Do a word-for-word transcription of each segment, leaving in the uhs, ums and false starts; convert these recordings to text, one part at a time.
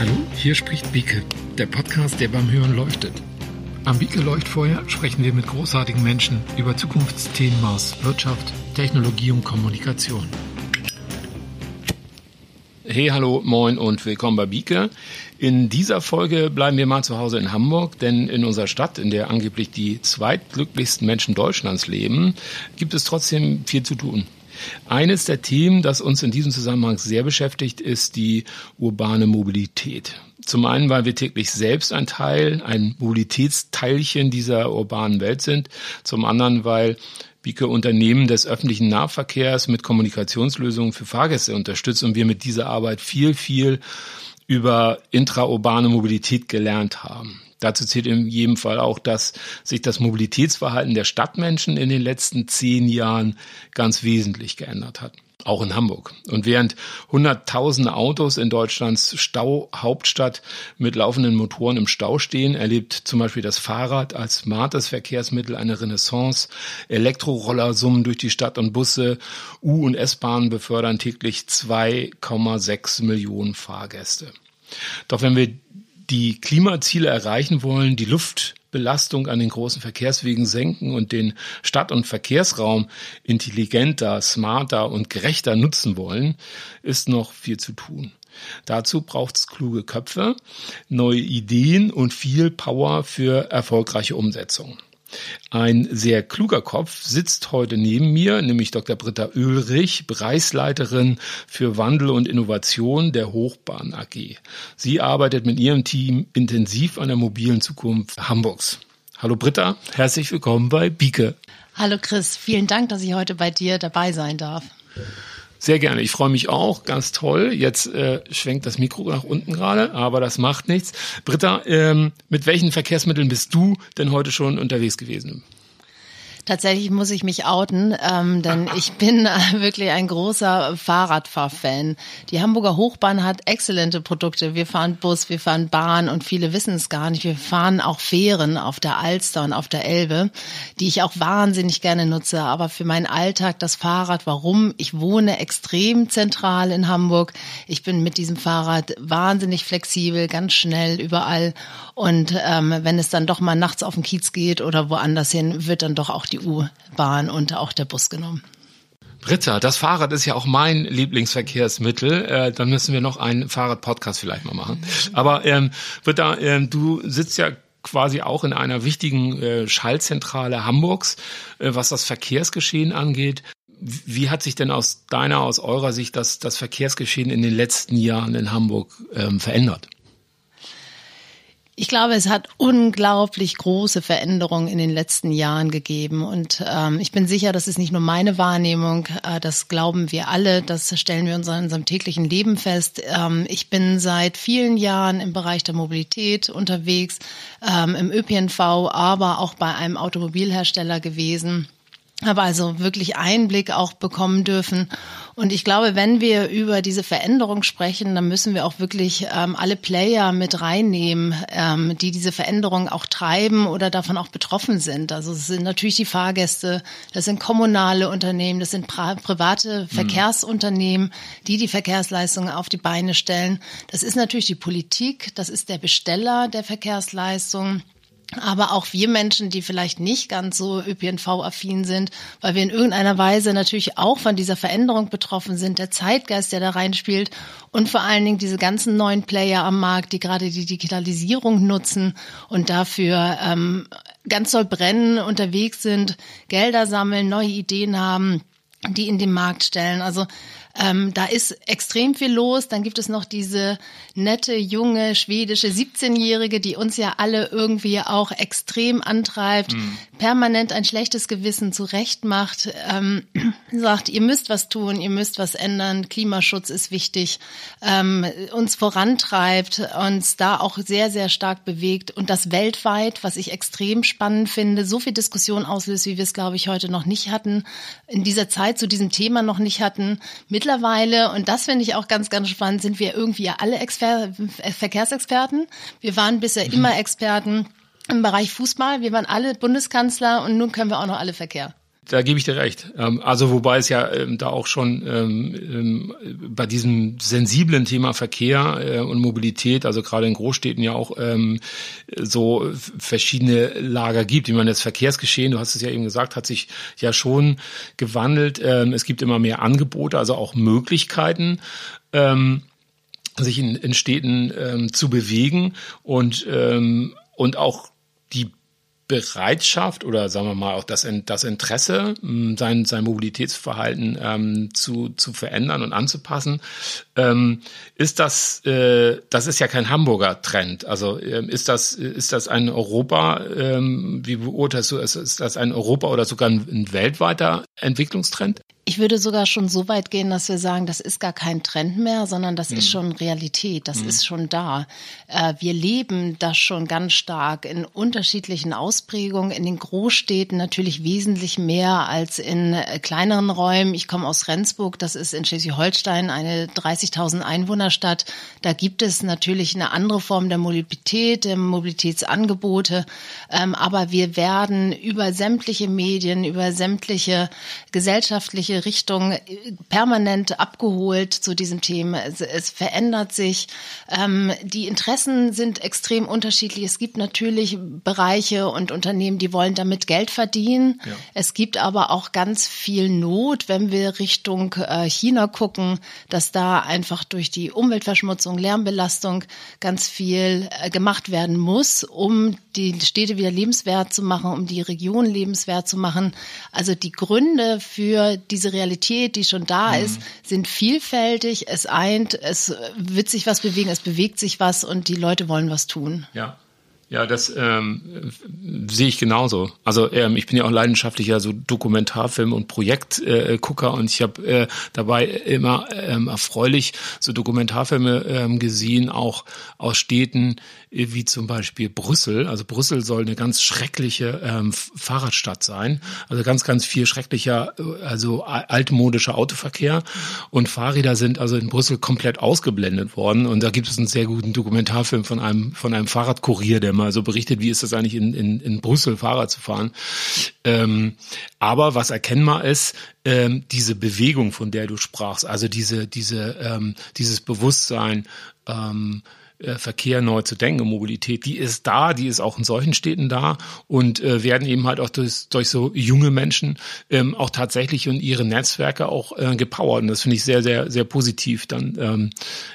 Hallo, hier spricht biike, der Podcast, der beim Hören leuchtet. Am biike Leuchtfeuer sprechen wir mit großartigen Menschen über Zukunftsthemen aus Wirtschaft, Technologie und Kommunikation. Hey, hallo, moin und willkommen bei biike. In dieser Folge bleiben wir mal zu Hause in Hamburg, denn in unserer Stadt, in der angeblich die zweitglücklichsten Menschen Deutschlands leben, gibt es trotzdem viel zu tun. Eines der Themen, das uns in diesem Zusammenhang sehr beschäftigt, ist die urbane Mobilität. Zum einen, weil wir täglich selbst ein Teil, ein Mobilitätsteilchen dieser urbanen Welt sind. Zum anderen, weil biike Unternehmen des öffentlichen Nahverkehrs mit Kommunikationslösungen für Fahrgäste unterstützt und wir mit dieser Arbeit viel, viel über intraurbane Mobilität gelernt haben. Dazu zählt in jedem Fall auch, dass sich das Mobilitätsverhalten der Stadtmenschen in den letzten zehn Jahren ganz wesentlich geändert hat. Auch in Hamburg. Und während hunderttausende Autos in Deutschlands Stauhauptstadt mit laufenden Motoren im Stau stehen, erlebt zum Beispiel das Fahrrad als smartes Verkehrsmittel eine Renaissance. Elektroroller summen durch die Stadt und Busse. U- und S-Bahnen befördern täglich zwei Komma sechs Millionen Fahrgäste. Doch wenn wir die Klimaziele erreichen wollen, die Luftbelastung an den großen Verkehrswegen senken und den Stadt- und Verkehrsraum intelligenter, smarter und gerechter nutzen wollen, ist noch viel zu tun. Dazu braucht es kluge Köpfe, neue Ideen und viel Power für erfolgreiche Umsetzung. Ein sehr kluger Kopf sitzt heute neben mir, nämlich Doktor Britta Oehlrich, Bereichsleiterin für Wandel und Innovation der Hochbahn A G. Sie arbeitet mit ihrem Team intensiv an der mobilen Zukunft Hamburgs. Hallo Britta, herzlich willkommen bei biike. Hallo Chris, vielen Dank, dass ich heute bei dir dabei sein darf. Sehr gerne, ich freue mich auch, ganz toll. Jetzt äh, schwenkt das Mikro nach unten gerade, aber das macht nichts. Britta, ähm, mit welchen Verkehrsmitteln bist du denn heute schon unterwegs gewesen? Tatsächlich muss ich mich outen, ähm, denn ich bin wirklich ein großer Fahrradfahrfan. Die Hamburger Hochbahn hat exzellente Produkte. Wir fahren Bus, wir fahren Bahn und viele wissen es gar nicht. Wir fahren auch Fähren auf der Alster und auf der Elbe, die ich auch wahnsinnig gerne nutze. Aber für meinen Alltag das Fahrrad, warum? Ich wohne extrem zentral in Hamburg. Ich bin mit diesem Fahrrad wahnsinnig flexibel, ganz schnell überall. Und ähm, wenn es dann doch mal nachts auf den Kiez geht oder woanders hin, wird dann doch auch die U-Bahn und auch der Bus genommen. Britta, das Fahrrad ist ja auch mein Lieblingsverkehrsmittel. Äh, dann müssen wir noch einen Fahrrad-Podcast vielleicht mal machen. Aber ähm, Britta, äh, du sitzt ja quasi auch in einer wichtigen äh, Schaltzentrale Hamburgs, äh, was das Verkehrsgeschehen angeht. Wie hat sich denn aus deiner, aus eurer Sicht das, das Verkehrsgeschehen in den letzten Jahren in Hamburg ähm, verändert? Ich glaube, es hat unglaublich große Veränderungen in den letzten Jahren gegeben und ähm, ich bin sicher, das ist nicht nur meine Wahrnehmung, äh, das glauben wir alle, das stellen wir in unserem täglichen Leben fest. Ähm, ich bin seit vielen Jahren im Bereich der Mobilität unterwegs, ähm, im Ö P N V, aber auch bei einem Automobilhersteller gewesen. Habe also wirklich Einblick auch bekommen dürfen. Und ich glaube, wenn wir über diese Veränderung sprechen, dann müssen wir auch wirklich ähm, alle Player mit reinnehmen, ähm, die diese Veränderung auch treiben oder davon auch betroffen sind. Also es sind natürlich die Fahrgäste, das sind kommunale Unternehmen, das sind pra- private Verkehrsunternehmen, die die Verkehrsleistungen auf die Beine stellen. Das ist natürlich die Politik, das ist der Besteller der Verkehrsleistungen. Aber auch wir Menschen, die vielleicht nicht ganz so Ö P N V-affin sind, weil wir in irgendeiner Weise natürlich auch von dieser Veränderung betroffen sind, der Zeitgeist, der da reinspielt und vor allen Dingen diese ganzen neuen Player am Markt, die gerade die Digitalisierung nutzen und dafür ähm, ganz doll brennen, unterwegs sind, Gelder sammeln, neue Ideen haben, die in den Markt stellen. Also ähm, da ist extrem viel los. Dann gibt es noch diese nette, junge, schwedische siebzehnjährige, die uns ja alle irgendwie auch extrem antreibt, mhm. permanent ein schlechtes Gewissen zurecht macht, ähm, sagt, ihr müsst was tun, ihr müsst was ändern, Klimaschutz ist wichtig, ähm, uns vorantreibt, uns da auch sehr, sehr stark bewegt. Und das weltweit, was ich extrem spannend finde, so viel Diskussion auslöst, wie wir es, glaube ich, heute noch nicht hatten, in dieser Zeit zu diesem Thema noch nicht hatten. Mittlerweile, und das finde ich auch ganz, ganz spannend, sind wir irgendwie alle Exper- Verkehrsexperten. Wir waren bisher mhm. immer Experten im Bereich Fußball. Wir waren alle Bundeskanzler und nun können wir auch noch alle Verkehr. da gebe ich dir recht. Ähm, also wobei es ja ähm, da auch schon ähm, ähm, bei diesem sensiblen Thema Verkehr äh, und Mobilität, also gerade in Großstädten ja auch ähm, so verschiedene Lager gibt. Ich meine, das Verkehrsgeschehen, du hast es ja eben gesagt, hat sich ja schon gewandelt. Ähm, es gibt immer mehr Angebote, also auch Möglichkeiten, ähm, sich in, in Städten ähm, zu bewegen und ähm, und auch die Bereitschaft oder sagen wir mal auch das, das Interesse, sein, sein Mobilitätsverhalten ähm, zu, zu verändern und anzupassen, ähm, ist das, äh, das ist ja kein Hamburger Trend. Also ähm, ist das, ist das ein Europa, ähm, wie beurteilst du es, ist das ein Europa oder sogar ein, ein weltweiter Entwicklungstrend? Ich würde sogar schon so weit gehen, dass wir sagen, das ist gar kein Trend mehr, sondern das mhm. ist schon Realität, das mhm. ist schon da. Äh, wir leben das schon ganz stark in unterschiedlichen Ausprägungen, in den Großstädten natürlich wesentlich mehr als in äh, kleineren Räumen. Ich komme aus Rendsburg, das ist in Schleswig-Holstein eine dreißigtausend Einwohnerstadt. Da gibt es natürlich eine andere Form der Mobilität, der Mobilitätsangebote, ähm, aber wir werden über sämtliche Medien, über sämtliche gesellschaftliche Richtung permanent abgeholt zu diesem Thema. Es, es verändert sich. Ähm, die Interessen sind extrem unterschiedlich. Es gibt natürlich Bereiche und Unternehmen, die wollen damit Geld verdienen. Ja. Es gibt aber auch ganz viel Not, wenn wir Richtung äh, China gucken, dass da einfach durch die Umweltverschmutzung, Lärmbelastung ganz viel äh, gemacht werden muss, um die Städte wieder lebenswert zu machen, um die Region lebenswert zu machen. Also die Gründe für diese Diese Realität, die schon da mhm. ist, sind vielfältig, es eint, es wird sich was bewegen, es bewegt sich was und die Leute wollen was tun. Ja, ja, das ähm, sehe ich genauso. Also ähm, ich bin ja auch leidenschaftlicher so Dokumentarfilm- und Projektgucker äh, und ich habe äh, dabei immer ähm, erfreulich so Dokumentarfilme ähm, gesehen, auch aus Städten äh, wie zum Beispiel Brüssel. Also Brüssel soll eine ganz schreckliche ähm, Fahrradstadt sein. Also ganz, ganz viel schrecklicher, also altmodischer Autoverkehr und Fahrräder sind also in Brüssel komplett ausgeblendet worden und da gibt es einen sehr guten Dokumentarfilm von einem von einem Fahrradkurier, der mal so berichtet, wie ist das eigentlich in, in, in Brüssel, Fahrrad zu fahren. Ähm, aber was erkennbar ist, ähm, diese Bewegung, von der du sprachst, also diese, diese, ähm, dieses Bewusstsein, ähm, Verkehr neu zu denken, Mobilität, die ist da, die ist auch in solchen Städten da und äh, werden eben halt auch durch, durch so junge Menschen ähm, auch tatsächlich und ihre Netzwerke auch äh, gepowert und das finde ich sehr, sehr, sehr positiv dann. Ähm,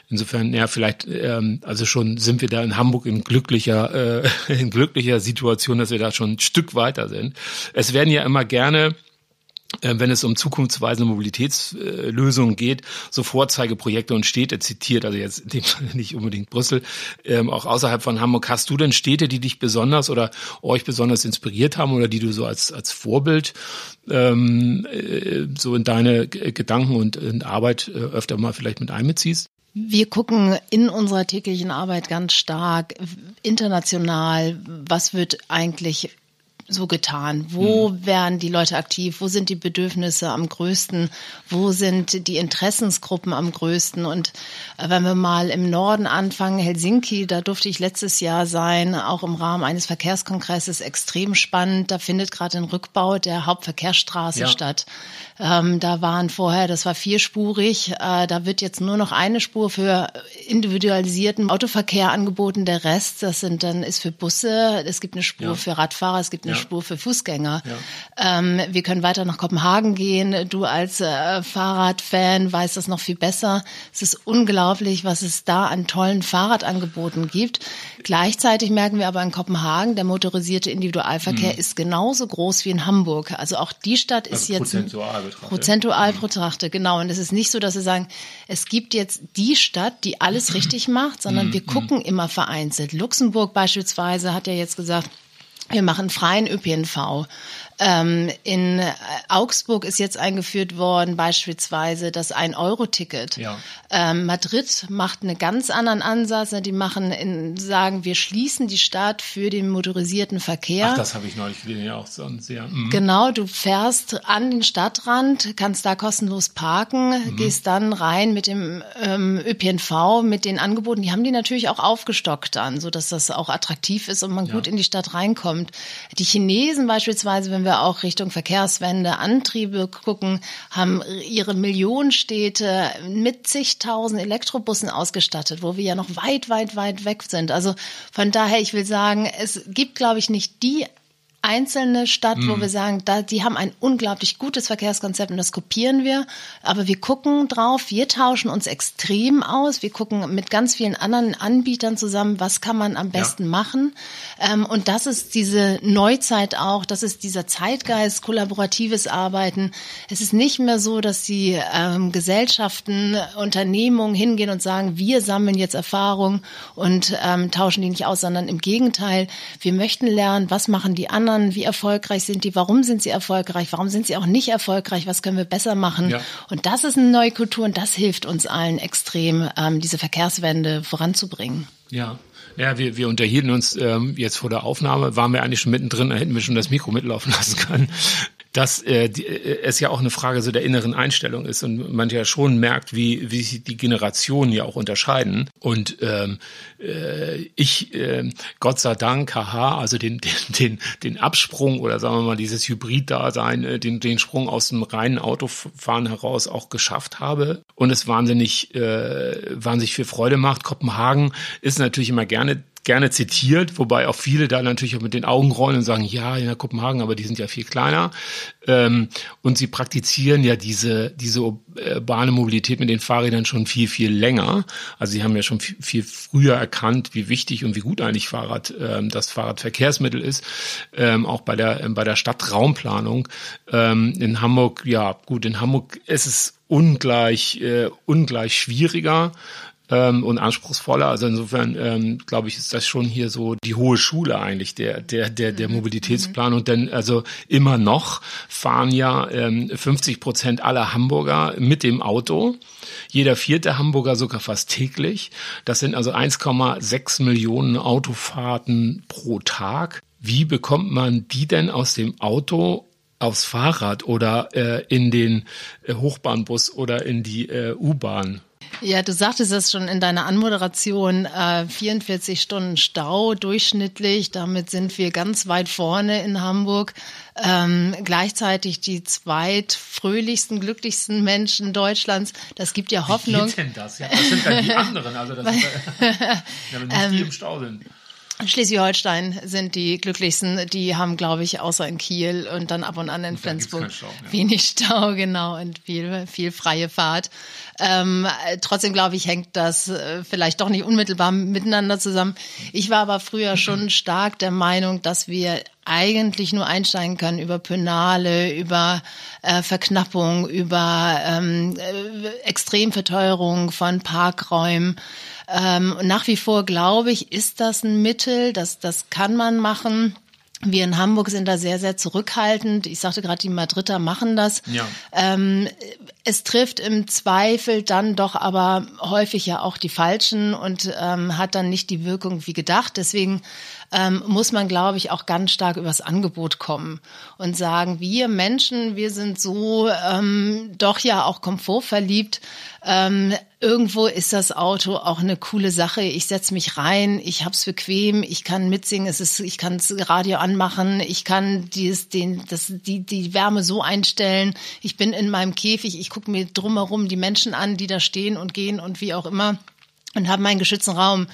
insofern, ja, vielleicht, ähm, also schon sind wir da in Hamburg in glücklicher, äh, in glücklicher Situation, dass wir da schon ein Stück weiter sind. Es werden ja immer gerne, wenn es um zukunftsweisende Mobilitätslösungen geht, so Vorzeigeprojekte und Städte zitiert, also jetzt nicht unbedingt Brüssel, ähm, auch außerhalb von Hamburg. Hast du denn Städte, die dich besonders oder euch besonders inspiriert haben oder die du so als als Vorbild ähm, so in deine Gedanken und in Arbeit öfter mal vielleicht mit einbeziehst? Wir gucken in unserer täglichen Arbeit ganz stark international, was wird eigentlich so getan? Wo mhm. werden die Leute aktiv? Wo sind die Bedürfnisse am größten? Wo sind die Interessensgruppen am größten? Und wenn wir mal im Norden anfangen, Helsinki, da durfte ich letztes Jahr sein, auch im Rahmen eines Verkehrskongresses, extrem spannend. Da findet gerade ein Rückbau der Hauptverkehrsstraße ja. statt. Ähm, da waren vorher, das war vierspurig, äh, da wird jetzt nur noch eine Spur für individualisierten Autoverkehr angeboten. Der Rest, das sind dann, ist für Busse, es gibt eine Spur ja. für Radfahrer, es gibt eine ja. Spur für Fußgänger. Ja. Ähm, wir können weiter nach Kopenhagen gehen. Du als äh, Fahrradfan weißt das noch viel besser. Es ist unglaublich, was es da an tollen Fahrradangeboten gibt. Gleichzeitig merken wir aber in Kopenhagen, der motorisierte Individualverkehr mhm. ist genauso groß wie in Hamburg. Also auch die Stadt ist also jetzt prozentual betrachtet. Prozentual mhm. betrachtet, genau. Und es ist nicht so, dass wir sagen, es gibt jetzt die Stadt, die alles richtig macht, sondern mhm. wir gucken immer vereinzelt. Luxemburg beispielsweise hat ja jetzt gesagt, wir machen freien Ö P N V. Ähm, in Augsburg ist jetzt eingeführt worden beispielsweise das ein Euro Ticket. Ja. Ähm, Madrid macht einen ganz anderen Ansatz. Ne? Die machen in, sagen, wir schließen die Stadt für den motorisierten Verkehr. Ach, das habe ich neulich gesehen, ja auch sonst, ja. Mhm. Genau, du fährst an den Stadtrand, kannst da kostenlos parken, mhm. gehst dann rein mit dem ähm, Ö P N V, mit den Angeboten. Die haben die natürlich auch aufgestockt dann, sodass das auch attraktiv ist und man ja. gut in die Stadt reinkommt. Die Chinesen beispielsweise, wenn wir auch Richtung Verkehrswende, Antriebe gucken, haben ihre Millionenstädte mit zigtausend Elektrobussen ausgestattet, wo wir ja noch weit, weit, weit weg sind. Also von daher, ich will sagen, es gibt, glaube ich, nicht die einzelne Stadt, wo wir sagen, da, die haben ein unglaublich gutes Verkehrskonzept und das kopieren wir. Aber wir gucken drauf, wir tauschen uns extrem aus. Wir gucken mit ganz vielen anderen Anbietern zusammen, was kann man am besten ja. machen. Ähm, und das ist diese Neuzeit auch, das ist dieser Zeitgeist, kollaboratives Arbeiten. Es ist nicht mehr so, dass die ähm, Gesellschaften, Unternehmungen hingehen und sagen, wir sammeln jetzt Erfahrung und ähm, tauschen die nicht aus, sondern im Gegenteil, wir möchten lernen, was machen die anderen, wie erfolgreich sind die, warum sind sie erfolgreich, warum sind sie auch nicht erfolgreich, was können wir besser machen. Ja. Und das ist eine neue Kultur und das hilft uns allen extrem, ähm, diese Verkehrswende voranzubringen. Ja, ja wir, wir unterhielten uns ähm, jetzt vor der Aufnahme, waren wir eigentlich schon mittendrin, da hätten wir schon das Mikro mitlaufen lassen können, dass äh, die, äh, es ja auch eine Frage so der inneren Einstellung ist und man ja schon merkt, wie, wie sich die Generationen ja auch unterscheiden. Und ähm, äh, ich, äh, Gott sei Dank, haha, also den, den, den Absprung oder sagen wir mal dieses Hybrid-Dasein, äh, den, den Sprung aus dem reinen Autofahren heraus auch geschafft habe und es wahnsinnig, äh, wahnsinnig viel Freude macht. Kopenhagen ist natürlich immer gerne gerne zitiert, wobei auch viele da natürlich auch mit den Augen rollen und sagen, ja, in Kopenhagen, aber die sind ja viel kleiner. Ähm, und sie praktizieren ja diese diese urbane Mobilität mit den Fahrrädern schon viel, viel länger. Also sie haben ja schon viel, viel früher erkannt, wie wichtig und wie gut eigentlich Fahrrad, ähm, das Fahrradverkehrsmittel ist. Ähm, auch bei der, ähm, bei der Stadtraumplanung. Ähm, in Hamburg, ja gut, in Hamburg ist es ungleich, äh, ungleich schwieriger und anspruchsvoller. Also insofern, ähm, glaube ich, ist das schon hier so die hohe Schule eigentlich der der der der Mobilitätsplanung. Mhm. Denn also immer noch fahren ja ähm, fünfzig Prozent aller Hamburger mit dem Auto. Jeder vierte Hamburger sogar fast täglich. Das sind also eins Komma sechs Millionen Autofahrten pro Tag. Wie bekommt man die denn aus dem Auto aufs Fahrrad oder äh, in den äh, Hochbahnbus oder in die äh, U-Bahn? Ja, du sagtest es schon in deiner Anmoderation, äh, vierundvierzig Stunden Stau durchschnittlich, damit sind wir ganz weit vorne in Hamburg. Ähm, gleichzeitig die zweitfröhlichsten, glücklichsten Menschen Deutschlands. Das gibt ja Hoffnung. Wie geht denn das? Ja, das sind dann die anderen, also das sind dann nicht die im Stau sind. Schleswig-Holstein sind die glücklichsten, die haben, glaube ich, außer in Kiel und dann ab und an in und Flensburg Stau, ja. wenig Stau, genau, und viel, viel freie Fahrt. Ähm, trotzdem, glaube ich, hängt das äh, vielleicht doch nicht unmittelbar miteinander zusammen. Ich war aber früher schon stark der Meinung, dass wir eigentlich nur einsteigen können über Pönale, über äh, Verknappung, über ähm, äh, Extremverteuerung von Parkräumen. Ähm, nach wie vor, glaube ich, ist das ein Mittel, das, das kann man machen. Wir in Hamburg sind da sehr, sehr zurückhaltend. Ich sagte gerade, die Madrider machen das. Ja. Ähm, es trifft im Zweifel dann doch aber häufig ja auch die Falschen und ähm, hat dann nicht die Wirkung wie gedacht. Deswegen ähm, muss man, glaube ich, auch ganz stark übers Angebot kommen und sagen, wir Menschen, wir sind so ähm, doch ja auch komfortverliebt. Ähm, Irgendwo ist das Auto auch eine coole Sache. Ich setze mich rein, ich hab's bequem, ich kann mitsingen, es ist, ich kann das Radio anmachen, ich kann dieses, den, das, die, die Wärme so einstellen. Ich bin in meinem Käfig, ich gucke mir drumherum die Menschen an, die da stehen und gehen und wie auch immer. Und habe meinen geschützten Raum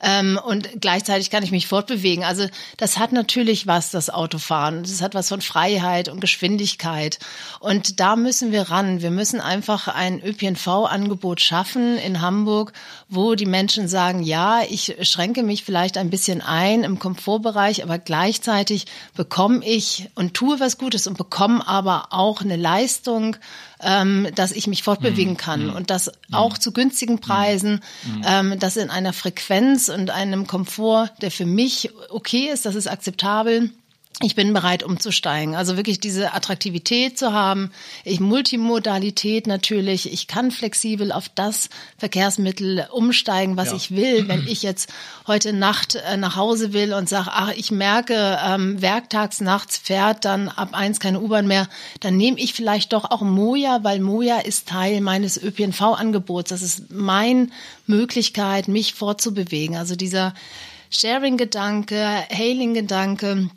ähm, und gleichzeitig kann ich mich fortbewegen. Also das hat natürlich was, das Autofahren. Das hat was von Freiheit und Geschwindigkeit. Und da müssen wir ran. Wir müssen einfach ein Ö P N V-Angebot schaffen in Hamburg, wo die Menschen sagen, ja, ich schränke mich vielleicht ein bisschen ein im Komfortbereich, aber gleichzeitig bekomme ich und tue was Gutes und bekomme aber auch eine Leistung, ähm, dass ich mich fortbewegen kann. Mhm. Und das auch mhm. zu günstigen Preisen. Mhm. Ähm, das in einer Frequenz und einem Komfort, der für mich okay ist, das ist akzeptabel. Ich bin bereit, umzusteigen. Also wirklich diese Attraktivität zu haben. Ich Multimodalität natürlich. Ich kann flexibel auf das Verkehrsmittel umsteigen, was ja. ich will. Wenn ich jetzt heute Nacht nach Hause will und sage, ach, ich merke, ähm, werktags, nachts fährt dann ab eins keine U-Bahn mehr, dann nehme ich vielleicht doch auch MOIA, weil MOIA ist Teil meines Ö P N V-Angebots. Das ist meine Möglichkeit, mich fortzubewegen. Also dieser Sharing-Gedanke, Hailing-Gedanke,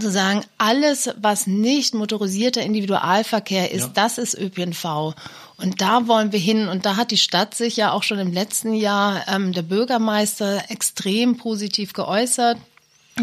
zu sagen, alles, was nicht motorisierter Individualverkehr ist, ja. das ist Ö P N V. Und da wollen wir hin. Und da hat die Stadt sich ja auch schon im letzten Jahr, ähm, der Bürgermeister, extrem positiv geäußert.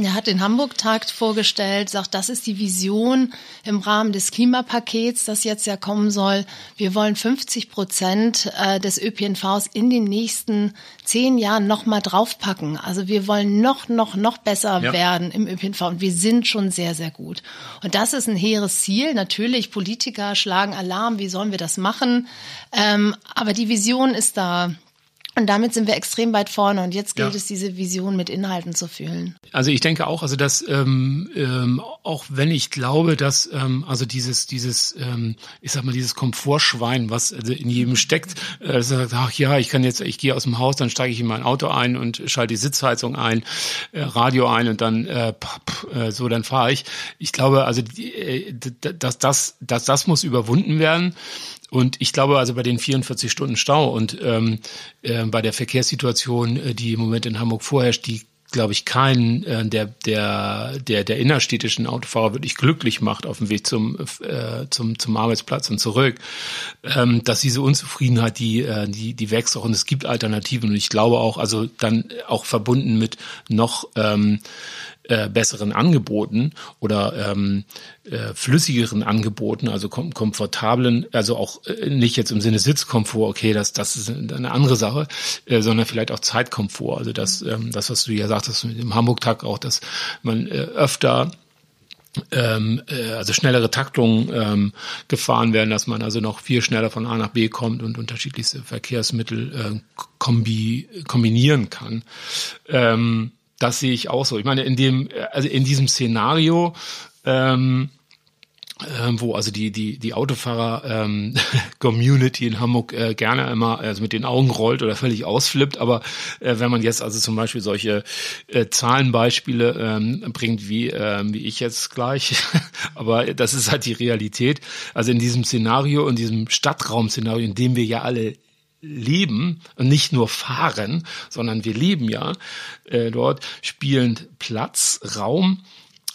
Er hat den Hamburg-Takt vorgestellt, sagt, das ist die Vision im Rahmen des Klimapakets, das jetzt ja kommen soll. Wir wollen fünfzig Prozent des Ö P N Vs in den nächsten zehn Jahren noch mal draufpacken. Also wir wollen noch, noch, noch besser ja. werden im Ö P N V. Und wir sind schon sehr, sehr gut. Und das ist ein hehres Ziel. Natürlich, Politiker schlagen Alarm. Wie sollen wir das machen? Ähm, aber die Vision ist da. Und damit sind wir extrem weit vorne und jetzt gilt ja. es, diese Vision mit Inhalten zu füllen. Also ich denke auch, also dass ähm, ähm, auch wenn ich glaube, dass ähm, also dieses dieses ähm, ich sag mal dieses Komfortschwein, was in jedem steckt, äh, sagt, ach ja, ich kann jetzt, ich gehe aus dem Haus, dann steige ich in mein Auto ein und schalte die Sitzheizung ein, äh, Radio ein und dann äh, papp, äh, so dann fahre ich. Ich glaube, also die, äh, dass das dass das muss überwunden werden. Und ich glaube also bei den vierundvierzig Stunden Stau und ähm, äh, bei der Verkehrssituation, die im Moment in Hamburg vorherrscht, die, glaube ich, keinen äh, der der der der innerstädtischen Autofahrer wirklich glücklich macht auf dem Weg zum äh, zum zum Arbeitsplatz und zurück, ähm, dass diese Unzufriedenheit, die äh, die die wächst auch und es gibt Alternativen und ich glaube auch, also dann auch verbunden mit noch ähm, Äh, besseren Angeboten oder ähm, äh, flüssigeren Angeboten, also kom- komfortablen, also auch äh, nicht jetzt im Sinne Sitzkomfort, okay, das das ist eine andere Sache, äh, sondern vielleicht auch Zeitkomfort, also das, ähm, das, was du ja sagtest mit dem Hamburg-Takt auch, dass man äh, öfter Ähm, äh, also schnellere Taktungen ähm, gefahren werden, dass man also noch viel schneller von A nach B kommt und unterschiedlichste Verkehrsmittel äh, kombi- kombinieren kann. Ähm, Das sehe ich auch so. Ich meine, in dem, also in diesem Szenario, ähm, ähm, wo also die die die Autofahrer ähm, Community in Hamburg äh, gerne immer also mit den Augen rollt oder völlig ausflippt, aber äh, wenn man jetzt also zum Beispiel solche äh, Zahlenbeispiele ähm, bringt wie äh, wie ich jetzt gleich, aber das ist halt die Realität. Also in diesem Szenario, in diesem Stadtraum-Szenario, in dem wir ja alle leben und nicht nur fahren, sondern wir leben ja äh, dort, spielen Platz, Raum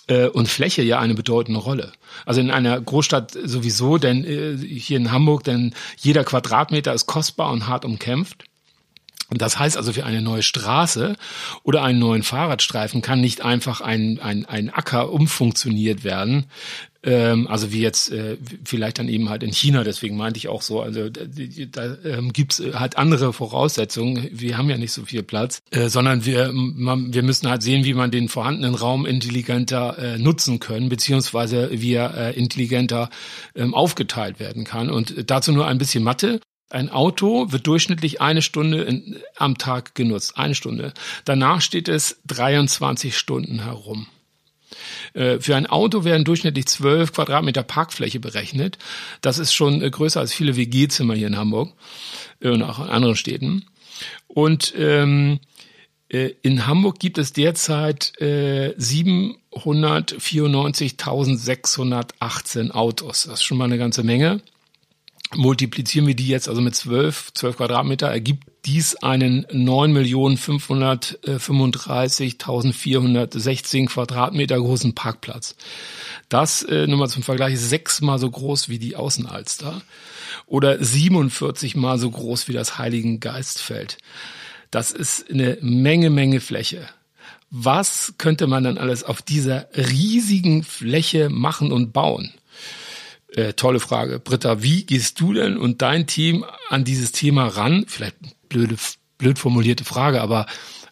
äh, und Fläche ja eine bedeutende Rolle. Also in einer Großstadt sowieso, denn äh, hier in Hamburg, denn jeder Quadratmeter ist kostbar und hart umkämpft. Und das heißt also, für eine neue Straße oder einen neuen Fahrradstreifen kann nicht einfach ein ein ein Acker umfunktioniert werden. Ähm, also wie jetzt äh, vielleicht dann eben halt in China, deswegen meinte ich auch so, also da, da ähm, gibt's halt andere Voraussetzungen. Wir haben ja nicht so viel Platz, äh, sondern wir man, wir müssen halt sehen, wie man den vorhandenen Raum intelligenter äh, nutzen können, beziehungsweise wie er äh, intelligenter ähm, aufgeteilt werden kann. Und dazu nur ein bisschen Mathe. Ein Auto wird durchschnittlich eine Stunde in, am Tag genutzt. Eine Stunde. Danach steht es dreiundzwanzig Stunden herum. Äh, für ein Auto werden durchschnittlich zwölf Quadratmeter Parkfläche berechnet. Das ist schon äh, größer als viele W G-Zimmer hier in Hamburg äh, und auch in anderen Städten. Und ähm, äh, in Hamburg gibt es derzeit äh, siebenhundertvierundneunzigtausendsechshundertachtzehn Autos. Das ist schon mal eine ganze Menge. Multiplizieren wir die jetzt also mit zwölf, zwölf Quadratmeter, ergibt dies einen neun Millionen fünfhundertfünfunddreißigtausendvierhundertsechzehn Quadratmeter großen Parkplatz. Das, äh, nur mal zum Vergleich, ist sechsmal so groß wie die Außenalster oder siebenundvierzigmal so groß wie das Heiligen Geistfeld. Das ist eine Menge, Menge Fläche. Was könnte man dann alles auf dieser riesigen Fläche machen und bauen? Äh, tolle Frage. Britta, wie gehst du denn und dein Team an dieses Thema ran? Vielleicht blöde, blöd formulierte Frage, aber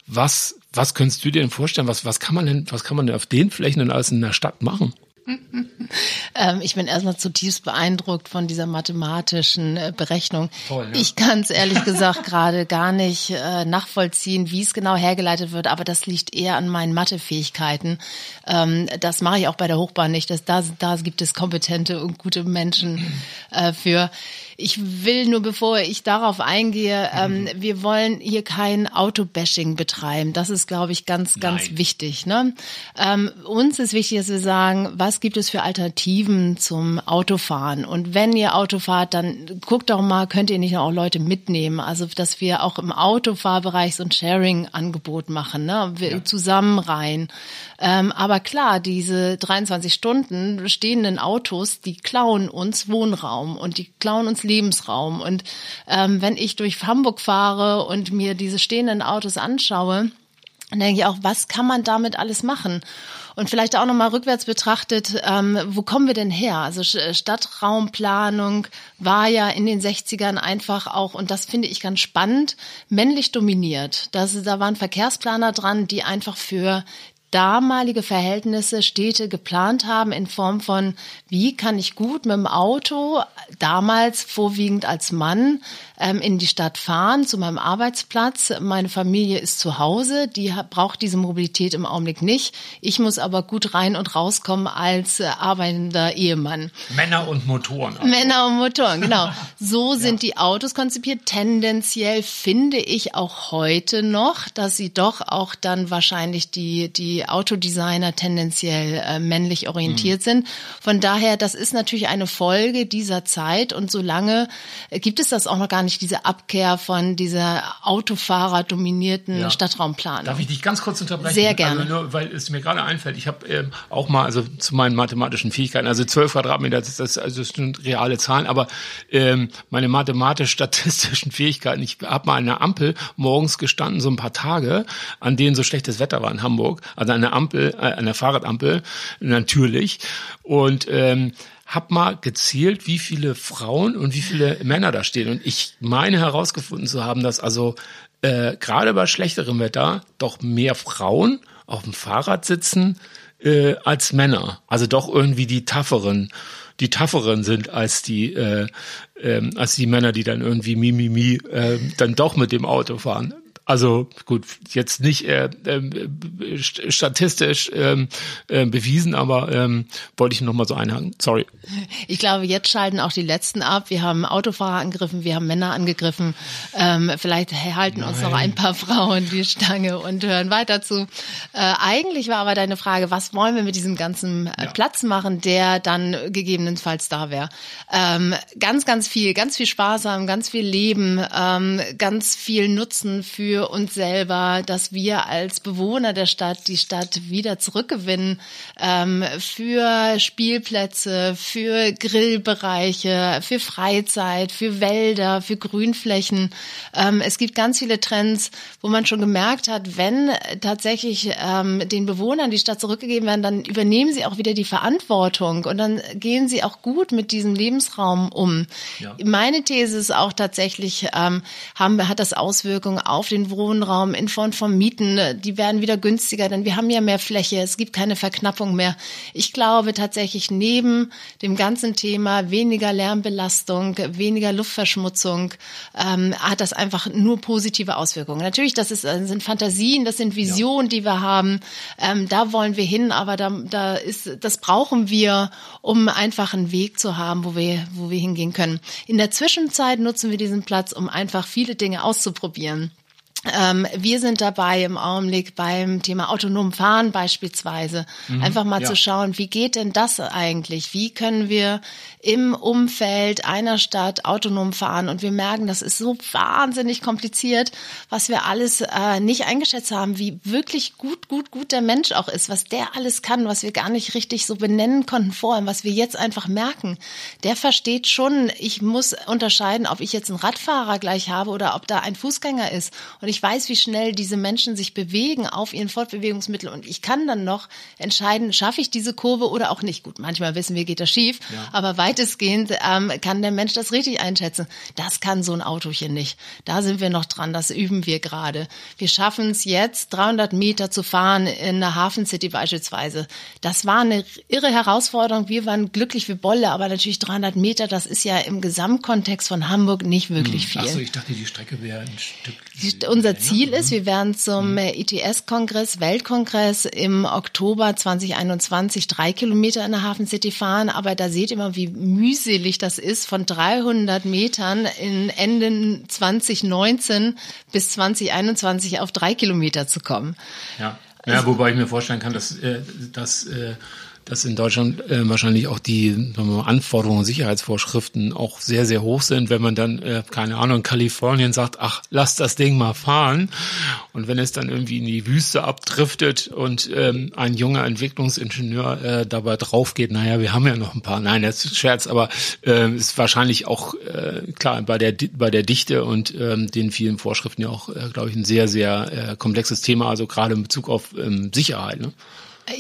was, was könntest du dir denn vorstellen? Was, was kann man denn, was kann man denn auf den Flächen denn alles in der Stadt machen? Ähm, ich bin erstmal zutiefst beeindruckt von dieser mathematischen äh, Berechnung. Toll, ja. Ich kann es ehrlich gesagt gerade gar nicht äh, nachvollziehen, wie es genau hergeleitet wird, aber das liegt eher an meinen Mathefähigkeiten. Ähm, das mache ich auch bei der Hochbahn nicht. Das, da, da gibt es kompetente und gute Menschen äh, für. Ich will nur, bevor ich darauf eingehe, mhm. ähm, wir wollen hier kein Autobashing betreiben. Das ist, glaube ich, ganz, ganz Nein. wichtig. Ne? Ähm, uns ist wichtig, dass wir sagen, was gibt es für Alternativen zum Autofahren? Und wenn ihr Auto fahrt, dann guckt doch mal, könnt ihr nicht auch Leute mitnehmen? Also, dass wir auch im Autofahrbereich so ein Sharing-Angebot machen, ne? Wir ja. zusammen rein. Ähm, aber klar, diese dreiundzwanzig Stunden stehenden Autos, die klauen uns Wohnraum und die klauen uns Lebensraum. Und ähm, wenn ich durch Hamburg fahre und mir diese stehenden Autos anschaue, dann denke ich auch, was kann man damit alles machen? Und vielleicht auch nochmal rückwärts betrachtet, ähm, wo kommen wir denn her? Also Stadtraumplanung war ja in den sechzigern einfach auch, und das finde ich ganz spannend, männlich dominiert. Das, da waren Verkehrsplaner dran, die einfach für damalige Verhältnisse Städte geplant haben in Form von, wie kann ich gut mit dem Auto, damals vorwiegend als Mann, in die Stadt fahren, zu meinem Arbeitsplatz. Meine Familie ist zu Hause, die braucht diese Mobilität im Augenblick nicht. Ich muss aber gut rein und rauskommen als arbeitender Ehemann. Männer und Motoren. Also. Männer und Motoren, genau. So sind ja. die Autos konzipiert. Tendenziell finde ich auch heute noch, dass sie doch auch dann wahrscheinlich die, die Autodesigner tendenziell äh, männlich orientiert mhm. sind. Von daher, das ist natürlich eine Folge dieser Zeit und solange gibt es das auch noch gar nicht. Nicht diese Abkehr von dieser Autofahrer-dominierten ja. Stadtraumplanung. Darf ich dich ganz kurz unterbrechen? Sehr gerne. Also nur, weil es mir gerade einfällt, ich habe ähm, auch mal, also zu meinen mathematischen Fähigkeiten, also zwölf Quadratmeter, das, das, also das sind reale Zahlen, aber ähm, meine mathematisch-statistischen Feinheiten, ich habe mal an einer Ampel morgens gestanden, so ein paar Tage, an denen so schlechtes Wetter war in Hamburg, also an der Ampel, äh, an der Fahrradampel, natürlich, und ähm, hab mal gezählt, wie viele Frauen und wie viele Männer da stehen. Und ich meine herausgefunden zu haben, dass also äh, gerade bei schlechterem Wetter doch mehr Frauen auf dem Fahrrad sitzen äh, als Männer. Also doch irgendwie die Tougheren, die Tougheren sind als die äh, äh, als die Männer, die dann irgendwie mi mi mi äh, dann doch mit dem Auto fahren. Also gut, jetzt nicht äh, äh, statistisch äh, äh, bewiesen, aber äh, wollte ich noch mal so einhaken. Sorry. Ich glaube, jetzt schalten auch die Letzten ab. Wir haben Autofahrer angegriffen, wir haben Männer angegriffen. Ähm, vielleicht halten Nein. uns noch ein paar Frauen die Stange und hören weiter zu. Äh, eigentlich war aber deine Frage, was wollen wir mit diesem ganzen äh, ja. Platz machen, der dann gegebenenfalls da wäre. Ähm, ganz, ganz viel. Ganz viel Spaß haben, ganz viel Leben, ähm, ganz viel Nutzen für uns selber, dass wir als Bewohner der Stadt die Stadt wieder zurückgewinnen, ähm, für Spielplätze, für Grillbereiche, für Freizeit, für Wälder, für Grünflächen. Ähm, es gibt ganz viele Trends, wo man schon gemerkt hat, wenn tatsächlich ähm, den Bewohnern die Stadt zurückgegeben werden, dann übernehmen sie auch wieder die Verantwortung und dann gehen sie auch gut mit diesem Lebensraum um. Ja. Meine These ist auch tatsächlich, ähm, haben, hat das Auswirkungen auf den Wohnraum in Form von Mieten, die werden wieder günstiger, denn wir haben ja mehr Fläche, es gibt keine Verknappung mehr. Ich glaube tatsächlich, neben dem ganzen Thema weniger Lärmbelastung, weniger Luftverschmutzung, ähm, hat das einfach nur positive Auswirkungen. Natürlich, das, ist, das sind Fantasien, das sind Visionen, ja. die wir haben, ähm, da wollen wir hin, aber da, da ist, das brauchen wir, um einfach einen Weg zu haben, wo wir, wo wir hingehen können. In der Zwischenzeit nutzen wir diesen Platz, um einfach viele Dinge auszuprobieren. Ähm, wir sind dabei im Augenblick beim Thema autonom fahren beispielsweise, mhm, einfach mal ja. zu schauen, wie geht denn das eigentlich? Wie können wir im Umfeld einer Stadt autonom fahren? Und wir merken, das ist so wahnsinnig kompliziert, was wir alles äh, nicht eingeschätzt haben, wie wirklich gut, gut, gut der Mensch auch ist, was der alles kann, was wir gar nicht richtig so benennen konnten vorher, was wir jetzt einfach merken. Der versteht schon, ich muss unterscheiden, ob ich jetzt einen Radfahrer gleich habe oder ob da ein Fußgänger ist. Und ich Ich weiß, wie schnell diese Menschen sich bewegen auf ihren Fortbewegungsmitteln und ich kann dann noch entscheiden, schaffe ich diese Kurve oder auch nicht. Gut, manchmal wissen wir, geht das schief, ja. aber weitestgehend ähm, kann der Mensch das richtig einschätzen. Das kann so ein Autochen nicht. Da sind wir noch dran, das üben wir gerade. Wir schaffen es jetzt, dreihundert Meter zu fahren in der HafenCity beispielsweise. Das war eine irre Herausforderung. Wir waren glücklich wie Bolle, aber natürlich dreihundert Meter, das ist ja im Gesamtkontext von Hamburg nicht wirklich hm. viel. Achso, ich dachte, die Strecke wäre ein Stück... Die, unser Ziel ist, wir werden zum I T S-Kongress, Weltkongress im Oktober zwanzig einundzwanzig drei Kilometer in der HafenCity fahren. Aber da seht ihr mal, wie mühselig das ist, von dreihundert Metern in Ende zwanzig neunzehn bis zwanzig einundzwanzig auf drei Kilometer zu kommen. Ja, ja, wobei ich mir vorstellen kann, dass äh, das... Äh, dass in Deutschland äh, wahrscheinlich auch die sagen wir mal, Anforderungen und Sicherheitsvorschriften auch sehr, sehr hoch sind, wenn man dann, äh, keine Ahnung, in Kalifornien sagt, ach, lass das Ding mal fahren. Und wenn es dann irgendwie in die Wüste abdriftet und ähm, ein junger Entwicklungsingenieur äh, dabei drauf geht, naja, wir haben ja noch ein paar. Nein, das ist ein Scherz, aber äh, ist wahrscheinlich auch, äh, klar, bei der bei der Dichte und ähm, den vielen Vorschriften ja auch, äh, glaube ich, ein sehr, sehr äh, komplexes Thema, also gerade in Bezug auf ähm, Sicherheit, ne?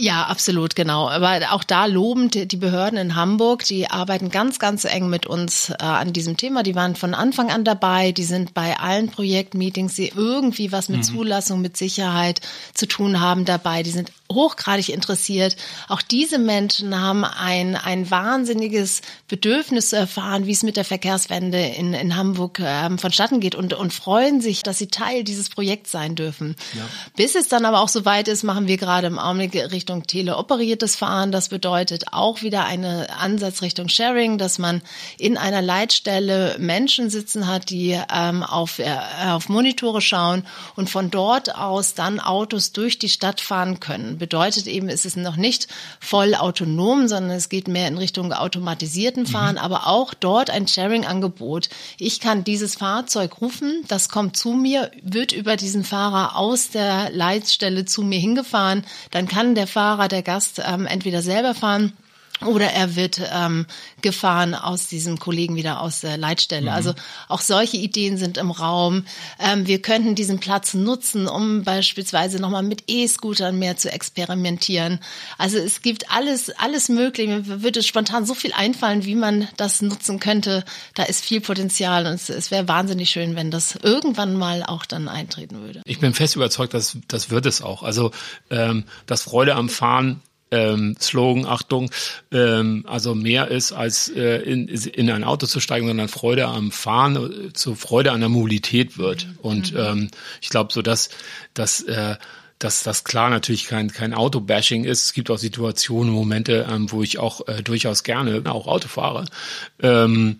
Ja, absolut, genau. Aber auch da lobend die Behörden in Hamburg, die arbeiten ganz, ganz eng mit uns äh, an diesem Thema. Die waren von Anfang an dabei, die sind bei allen Projektmeetings, die irgendwie was mit mhm. Zulassung, mit Sicherheit zu tun haben, dabei. Die sind hochgradig interessiert. Auch diese Menschen haben ein ein wahnsinniges Bedürfnis zu erfahren, wie es mit der Verkehrswende in in Hamburg äh, vonstatten geht und und freuen sich, dass sie Teil dieses Projekts sein dürfen. Ja. Bis es dann aber auch soweit ist, machen wir gerade im Augenblick Richtung teleoperiertes Fahren. Das bedeutet auch wieder eine Ansatz Richtung Sharing, dass man in einer Leitstelle Menschen sitzen hat, die ähm, auf, äh, auf Monitore schauen und von dort aus dann Autos durch die Stadt fahren können. Bedeutet eben, es ist noch nicht voll autonom, sondern es geht mehr in Richtung automatisierten Fahren, mhm. aber auch dort ein Sharing-Angebot. Ich kann dieses Fahrzeug rufen, das kommt zu mir, wird über diesen Fahrer aus der Leitstelle zu mir hingefahren, dann kann der Fahrer, der Gast, ähm, entweder selber fahren oder er wird ähm, gefahren aus diesem Kollegen wieder aus der Leitstelle. Mhm. Also auch solche Ideen sind im Raum. Ähm, wir könnten diesen Platz nutzen, um beispielsweise nochmal mit E-Scootern mehr zu experimentieren. Also es gibt alles, alles möglich. Mir würde spontan so viel einfallen, wie man das nutzen könnte. Da ist viel Potenzial und es, es wäre wahnsinnig schön, wenn das irgendwann mal auch dann eintreten würde. Ich bin fest überzeugt, dass das wird es auch. Also ähm, das Freude am Fahren Ähm, Slogan, Achtung, ähm, also mehr ist als äh, in, in ein Auto zu steigen, sondern Freude am Fahren äh, zu Freude an der Mobilität wird. Und ähm, ich glaube, so dass das äh, dass das klar natürlich kein kein Autobashing ist. Es gibt auch Situationen, Momente, ähm, wo ich auch äh, durchaus gerne auch Auto fahre. Ähm,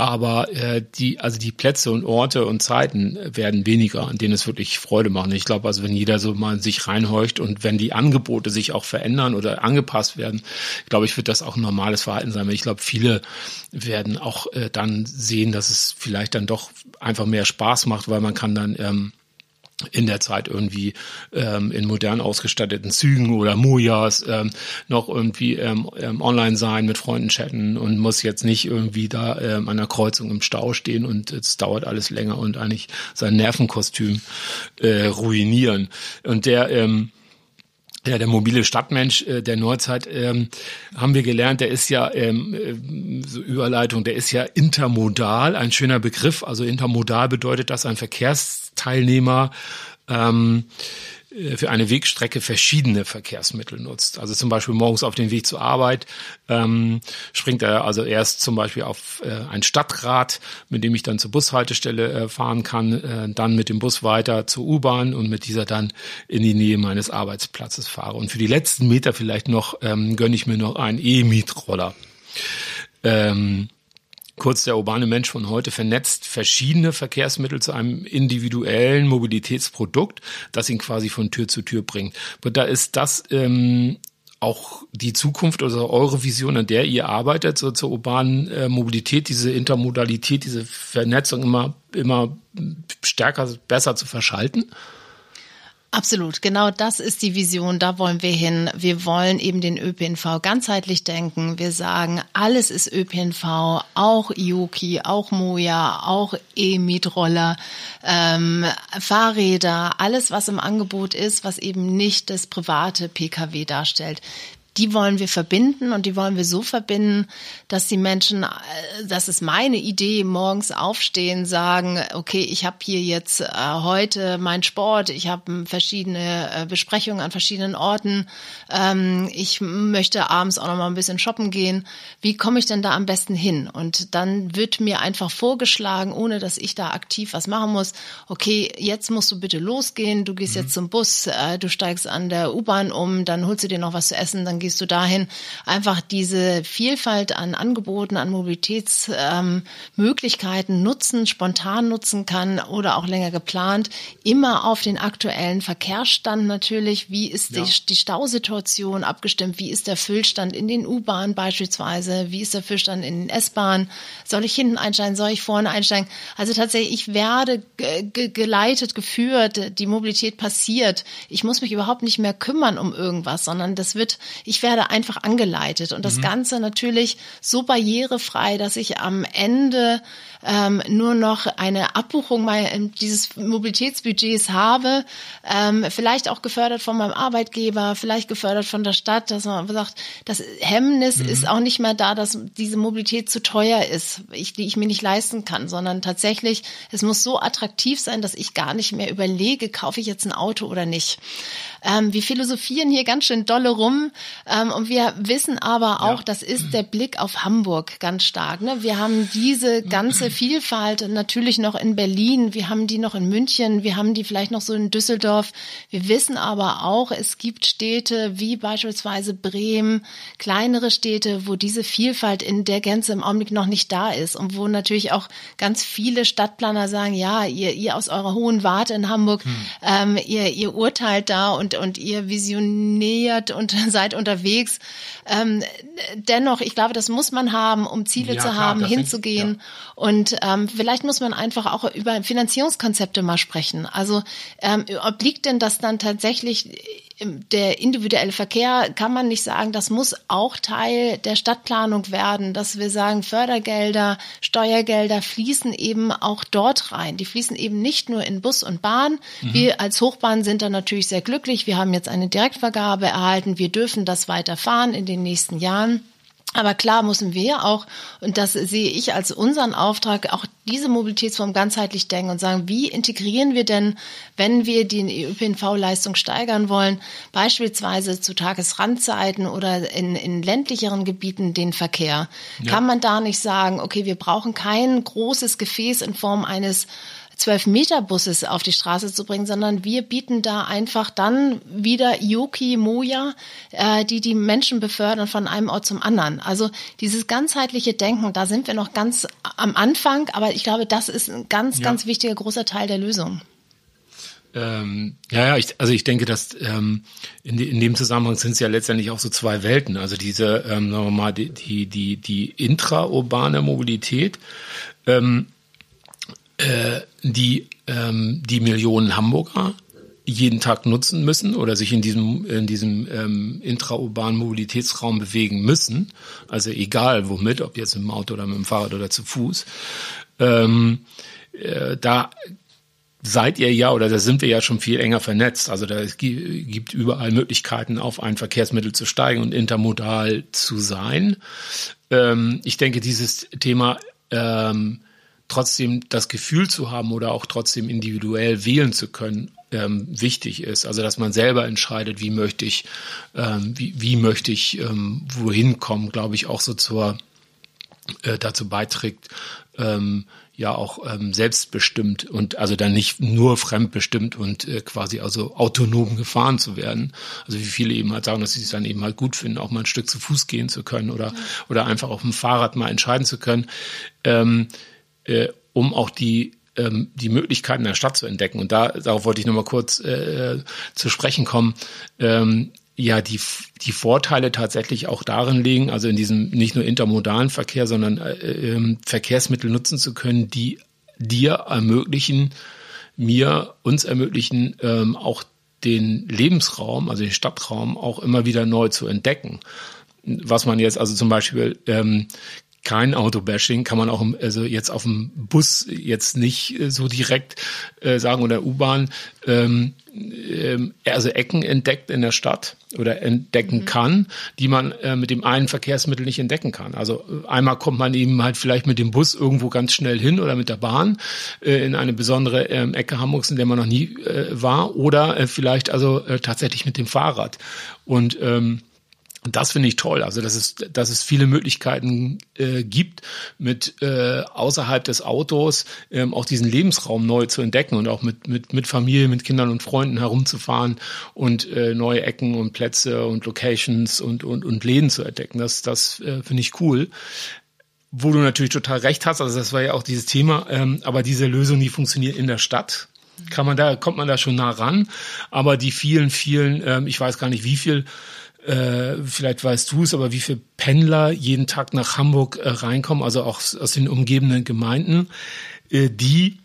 Aber äh, die, also die Plätze und Orte und Zeiten werden weniger, an denen es wirklich Freude macht. Ich glaube, also wenn jeder so mal sich reinhorcht und wenn die Angebote sich auch verändern oder angepasst werden, glaube ich, wird das auch ein normales Verhalten sein. Weil ich glaube, viele werden auch äh, dann sehen, dass es vielleicht dann doch einfach mehr Spaß macht, weil man kann dann ähm, in der Zeit irgendwie ähm, in modern ausgestatteten Zügen oder Mojas ähm, noch irgendwie ähm, online sein, mit Freunden chatten und muss jetzt nicht irgendwie da ähm, an der Kreuzung im Stau stehen und es dauert alles länger und eigentlich sein Nervenkostüm äh, ruinieren. Und der ähm, Ja, der mobile Stadtmensch äh, der Neuzeit, ähm, haben wir gelernt, der ist ja, ähm, so Überleitung, der ist ja intermodal, ein schöner Begriff. Also intermodal bedeutet, dass ein Verkehrsteilnehmer ähm, für eine Wegstrecke verschiedene Verkehrsmittel nutzt. Also zum Beispiel morgens auf dem Weg zur Arbeit ähm, springt er also erst zum Beispiel auf äh, ein Stadtrad, mit dem ich dann zur Bushaltestelle äh, fahren kann, äh, dann mit dem Bus weiter zur U-Bahn und mit dieser dann in die Nähe meines Arbeitsplatzes fahre. Und für die letzten Meter vielleicht noch ähm, gönne ich mir noch einen E-Mietroller. Ähm, Kurz, der urbane Mensch von heute vernetzt verschiedene Verkehrsmittel zu einem individuellen Mobilitätsprodukt, das ihn quasi von Tür zu Tür bringt. Und da ist das ähm, auch die Zukunft oder also eure Vision, an der ihr arbeitet, so zur urbanen äh, Mobilität, diese Intermodalität, diese Vernetzung immer, immer stärker, besser zu verschalten? Absolut, genau das ist die Vision, da wollen wir hin. Wir wollen eben den Ö P N V ganzheitlich denken. Wir sagen, alles ist Ö P N V, auch Ioki, auch MOIA, auch E-Mietroller, ähm, Fahrräder, alles was im Angebot ist, was eben nicht das private P K W darstellt. die wollen wir verbinden und die wollen wir so verbinden, dass die Menschen, das ist meine Idee, morgens aufstehen, sagen, okay, ich habe hier jetzt äh, heute meinen Sport, ich habe verschiedene äh, Besprechungen an verschiedenen Orten, ähm, ich möchte abends auch noch mal ein bisschen shoppen gehen. Wie komme ich denn da am besten hin? Und dann wird mir einfach vorgeschlagen, ohne dass ich da aktiv was machen muss, okay, jetzt musst du bitte losgehen, du gehst mhm. jetzt zum Bus, äh, du steigst an der U-Bahn um, dann holst du dir noch was zu essen, dann gehst du dahin. Einfach diese Vielfalt an Angeboten, an Mobilitätsmöglichkeiten ähm, nutzen, spontan nutzen kann oder auch länger geplant. Immer auf den aktuellen Verkehrsstand natürlich. Wie ist ja. die, die Stausituation abgestimmt? Wie ist der Füllstand in den U-Bahnen beispielsweise? Wie ist der Füllstand in den S-Bahnen? Soll ich hinten einsteigen? Soll ich vorne einsteigen? Also tatsächlich, ich werde ge- geleitet, geführt, die Mobilität passiert. Ich muss mich überhaupt nicht mehr kümmern um irgendwas, sondern das wird, ich werde einfach angeleitet und das mhm. Ganze natürlich so barrierefrei, dass ich am Ende ähm, nur noch eine Abbuchung mein, dieses Mobilitätsbudgets habe, ähm, vielleicht auch gefördert von meinem Arbeitgeber, vielleicht gefördert von der Stadt, dass man sagt, das Hemmnis mhm. ist auch nicht mehr da, dass diese Mobilität zu teuer ist, ich, die ich mir nicht leisten kann, sondern tatsächlich, es muss so attraktiv sein, dass ich gar nicht mehr überlege, kaufe ich jetzt ein Auto oder nicht. Ähm, wir philosophieren hier ganz schön dolle rum ähm, und wir wissen aber auch, ja. das ist der Blick auf Hamburg ganz stark. Ne? Wir haben diese ganze Vielfalt natürlich noch in Berlin, wir haben die noch in München, wir haben die vielleicht noch so in Düsseldorf. Wir wissen aber auch, es gibt Städte wie beispielsweise Bremen, kleinere Städte, wo diese Vielfalt in der Gänze im Augenblick noch nicht da ist und wo natürlich auch ganz viele Stadtplaner sagen, ja, ihr, ihr aus eurer hohen Warte in Hamburg, hm. ähm, ihr, ihr urteilt da und, und ihr visioniert und seid unterwegs. Ähm, dennoch, ich glaube, das muss man haben, um Ziele ja, zu klar, haben, hinzugehen. Ich, ja. Und ähm, vielleicht muss man einfach auch über Finanzierungskonzepte mal sprechen. Also ähm, obliegt denn das dann tatsächlich der individuelle Verkehr, kann man nicht sagen, das muss auch Teil der Stadtplanung werden, dass wir sagen, Fördergelder, Steuergelder fließen eben auch dort rein. Die fließen eben nicht nur in Bus und Bahn. Mhm. Wir als Hochbahn sind da natürlich sehr glücklich. Wir haben jetzt eine Direktvergabe erhalten. Wir dürfen das weiterfahren in den nächsten Jahren. Aber klar müssen wir auch, und das sehe ich als unseren Auftrag, auch diese Mobilitätsform ganzheitlich denken und sagen, wie integrieren wir denn, wenn wir die Ö P N V-Leistung steigern wollen, beispielsweise zu Tagesrandzeiten oder in, in ländlicheren Gebieten den Verkehr? Ja. Kann man da nicht sagen, okay, wir brauchen kein großes Gefäß in Form eines zwölf Meter Buses auf die Straße zu bringen, sondern wir bieten da einfach dann wieder Ioki, MOIA, äh, die die Menschen befördern von einem Ort zum anderen. Also dieses ganzheitliche Denken, da sind wir noch ganz am Anfang, aber ich glaube, das ist ein ganz, ja. ganz wichtiger, großer Teil der Lösung. Ähm, ja, ja, ich, also ich denke, dass ähm, in, in dem Zusammenhang sind es ja letztendlich auch so zwei Welten. Also diese, ähm, sagen wir mal, die, die, die, die intraurbane Mobilität, ähm, die ähm, die Millionen Hamburger jeden Tag nutzen müssen oder sich in diesem in diesem ähm, intraurbanen Mobilitätsraum bewegen müssen, also egal womit, ob jetzt mit dem Auto oder mit dem Fahrrad oder zu Fuß, ähm, äh, da seid ihr ja oder da sind wir ja schon viel enger vernetzt. Also da es gibt überall Möglichkeiten, auf ein Verkehrsmittel zu steigen und intermodal zu sein. Ähm, ich denke, dieses Thema ähm, trotzdem das Gefühl zu haben oder auch trotzdem individuell wählen zu können, ähm, wichtig ist. Also dass man selber entscheidet, wie möchte ich, ähm, wie, wie möchte ich ähm, wohin kommen, glaube ich, auch so zur äh, dazu beiträgt, ähm, ja auch ähm, selbstbestimmt und also dann nicht nur fremdbestimmt und äh, quasi also autonom gefahren zu werden. Also wie viele eben halt sagen, dass sie es dann eben halt gut finden, auch mal ein Stück zu Fuß gehen zu können oder, ja. oder einfach auf dem Fahrrad mal entscheiden zu können. Ähm, Äh, um auch die, ähm, die Möglichkeiten der Stadt zu entdecken. Und da, darauf wollte ich nochmal kurz äh, zu sprechen kommen. Ähm, ja, die, die Vorteile tatsächlich auch darin liegen, also in diesem nicht nur intermodalen Verkehr, sondern äh, äh, Verkehrsmittel nutzen zu können, die dir ermöglichen, mir, uns ermöglichen, ähm, auch den Lebensraum, also den Stadtraum auch immer wieder neu zu entdecken. Was man jetzt also zum Beispiel ähm, kein Autobashing, kann man auch also jetzt auf dem Bus jetzt nicht so direkt äh, sagen oder U-Bahn, ähm, ähm, also Ecken entdeckt in der Stadt oder entdecken mhm. kann, die man äh, mit dem einen Verkehrsmittel nicht entdecken kann. Also einmal kommt man eben halt vielleicht mit dem Bus irgendwo ganz schnell hin oder mit der Bahn äh, in eine besondere äh, Ecke Hamburgs, in der man noch nie äh, war, oder äh, vielleicht also äh, tatsächlich mit dem Fahrrad. Und ähm, Und das finde ich toll, also dass es, dass es viele Möglichkeiten äh, gibt, mit äh, außerhalb des Autos ähm, auch diesen Lebensraum neu zu entdecken und auch mit, mit, mit Familie, mit Kindern und Freunden herumzufahren und äh, neue Ecken und Plätze und Locations und, und, und Läden zu entdecken. Das, das äh, finde ich cool. Wo du natürlich total recht hast, also das war ja auch dieses Thema, ähm, aber diese Lösung, die funktioniert in der Stadt. Kann man da, kommt man da schon nah ran, aber die vielen, vielen, ähm, ich weiß gar nicht wie viel, Äh, vielleicht weißt du es, aber wie viele Pendler jeden Tag nach Hamburg äh, reinkommen, also auch aus den umgebenden Gemeinden, äh, die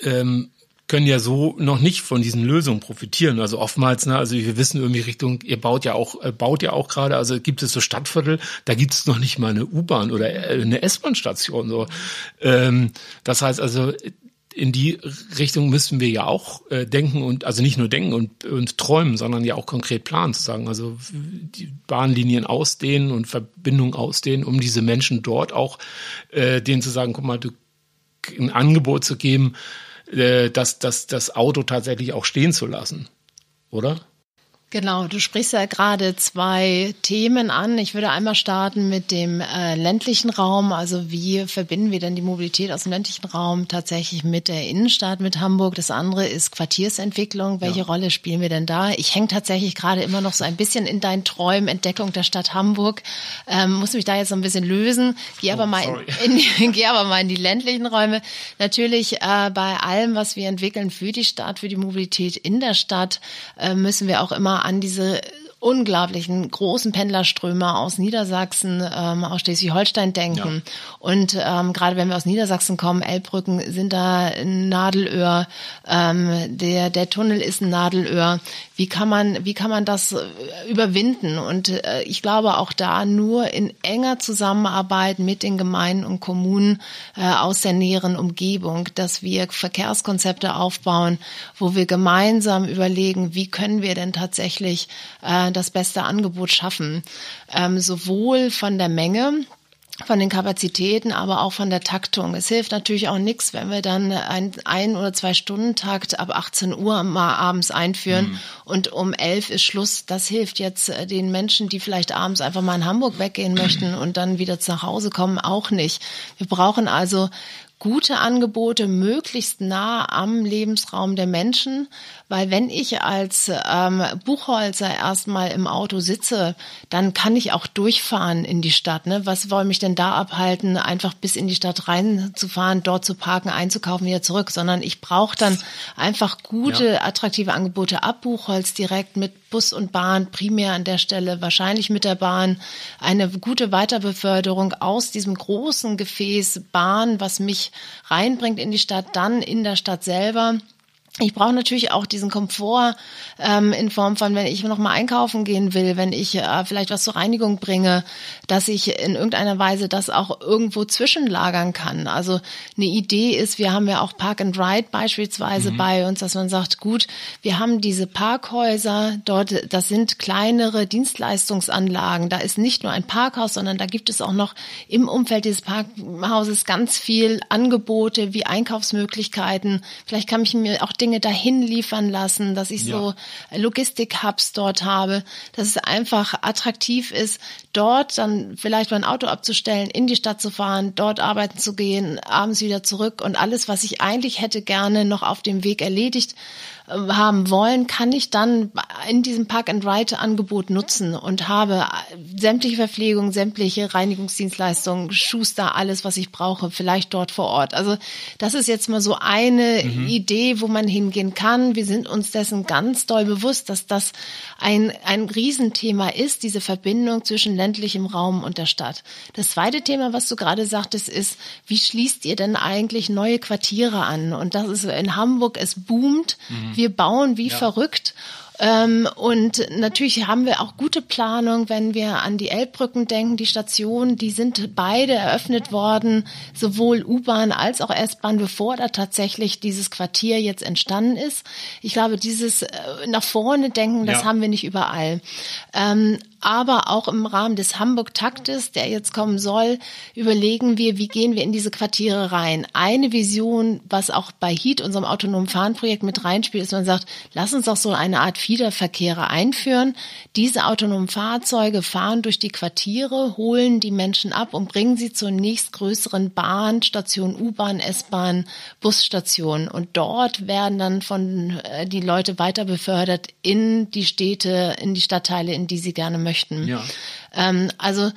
ähm, können ja so noch nicht von diesen Lösungen profitieren. Also oftmals, ne, also wir wissen irgendwie Richtung, ihr baut ja auch, äh, baut ja auch gerade, also gibt es so Stadtviertel, da gibt es noch nicht mal eine U-Bahn oder eine S-Bahn-Station. So. Ähm, das heißt also, in die Richtung müssen wir ja auch äh, denken und also nicht nur denken und, und träumen, sondern ja auch konkret planen, zu sagen, also die Bahnlinien ausdehnen und Verbindungen ausdehnen, um diese Menschen dort auch äh, denen zu sagen, guck mal, du, ein Angebot zu geben, äh, das, das, das Auto tatsächlich auch stehen zu lassen, oder? Genau, du sprichst ja gerade zwei Themen an. Ich würde einmal starten mit dem äh, ländlichen Raum. Also wie verbinden wir denn die Mobilität aus dem ländlichen Raum tatsächlich mit der Innenstadt, mit Hamburg? Das andere ist Quartiersentwicklung. Welche ja. Rolle spielen wir denn da? Ich hänge tatsächlich gerade immer noch so ein bisschen in deinen Träumen, Entdeckung der Stadt Hamburg. Ähm, muss mich da jetzt so ein bisschen lösen. Geh aber, oh, mal, in, in, geh aber mal in die ländlichen Räume. Natürlich äh, bei allem, was wir entwickeln für die Stadt, für die Mobilität in der Stadt, äh, müssen wir auch immer an diese unglaublichen großen Pendlerströme aus Niedersachsen, ähm, aus Schleswig-Holstein denken. Ja. Und ähm, gerade wenn wir aus Niedersachsen kommen, Elbbrücken sind da ein Nadelöhr, ähm, der, der Tunnel ist ein Nadelöhr. Wie kann man, wie kann man das überwinden? Und äh, ich glaube auch da nur in enger Zusammenarbeit mit den Gemeinden und Kommunen äh, aus der näheren Umgebung, dass wir Verkehrskonzepte aufbauen, wo wir gemeinsam überlegen, wie können wir denn tatsächlich äh, das beste Angebot schaffen, ähm, sowohl von der Menge, von den Kapazitäten, aber auch von der Taktung. Es hilft natürlich auch nichts, wenn wir dann einen ein- oder zwei-Stunden-Takt ab achtzehn Uhr mal abends einführen mhm. und um elf ist Schluss. Das hilft jetzt den Menschen, die vielleicht abends einfach mal in Hamburg weggehen möchten und dann wieder nach Hause kommen, auch nicht. Wir brauchen also gute Angebote möglichst nah am Lebensraum der Menschen, weil wenn ich als ähm, Buchholzer erstmal im Auto sitze, dann kann ich auch durchfahren in die Stadt. Ne? Was soll mich denn da abhalten, einfach bis in die Stadt reinzufahren, dort zu parken, einzukaufen, wieder zurück, sondern ich brauche dann einfach gute, ja. attraktive Angebote ab Buchholz direkt mit Bus und Bahn, primär an der Stelle, wahrscheinlich mit der Bahn, eine gute Weiterbeförderung aus diesem großen Gefäß Bahn, was mich reinbringt in die Stadt, dann in der Stadt selber. Ich brauche natürlich auch diesen Komfort ähm, in Form von, wenn ich noch mal einkaufen gehen will, wenn ich äh, vielleicht was zur Reinigung bringe, dass ich in irgendeiner Weise das auch irgendwo zwischenlagern kann. Also eine Idee ist, wir haben ja auch Park and Ride beispielsweise mhm. bei uns, dass man sagt, gut, wir haben diese Parkhäuser dort, das sind kleinere Dienstleistungsanlagen. Da ist nicht nur ein Parkhaus, sondern da gibt es auch noch im Umfeld dieses Parkhauses ganz viel Angebote wie Einkaufsmöglichkeiten. Vielleicht kann ich mir auch Dinge dahin liefern lassen, dass ich ja. so Logistik-Hubs dort habe, dass es einfach attraktiv ist, dort dann vielleicht mein Auto abzustellen, in die Stadt zu fahren, dort arbeiten zu gehen, abends wieder zurück und alles, was ich eigentlich hätte gerne noch auf dem Weg erledigt haben wollen, kann ich dann in diesem Park-and-Ride-Angebot nutzen und habe sämtliche Verpflegung, sämtliche Reinigungsdienstleistungen, Schuster, alles, was ich brauche, vielleicht dort vor Ort. Also das ist jetzt mal so eine mhm. Idee, wo man hingehen kann. Wir sind uns dessen ganz doll bewusst, dass das ein, ein Riesenthema ist, diese Verbindung zwischen ländlichem Raum und der Stadt. Das zweite Thema, was du gerade sagtest, ist, wie schließt ihr denn eigentlich neue Quartiere an? Und das ist in Hamburg, es boomt. Mhm. Wir bauen wie ja. verrückt. Ähm, und natürlich haben wir auch gute Planung, wenn wir an die Elbbrücken denken, die Stationen, die sind beide eröffnet worden, sowohl U-Bahn als auch S-Bahn, bevor da tatsächlich dieses Quartier jetzt entstanden ist. Ich glaube, dieses äh, nach vorne denken, das ja. haben wir nicht überall. Ähm, aber auch im Rahmen des Hamburg-Taktes, der jetzt kommen soll, überlegen wir, wie gehen wir in diese Quartiere rein. Eine Vision, was auch bei HEAT, unserem autonomen Fahren-Projekt, mit reinspielt, ist, man sagt, lass uns doch so eine Art Fiederverkehre einführen. Diese autonomen Fahrzeuge fahren durch die Quartiere, holen die Menschen ab und bringen sie zur nächstgrößeren Bahnstation, U-Bahn, S-Bahn, Busstation. Und dort werden dann von äh, die Leute weiter befördert in die Städte, in die Stadtteile, in die sie gerne möchten. Ja. Ähm, also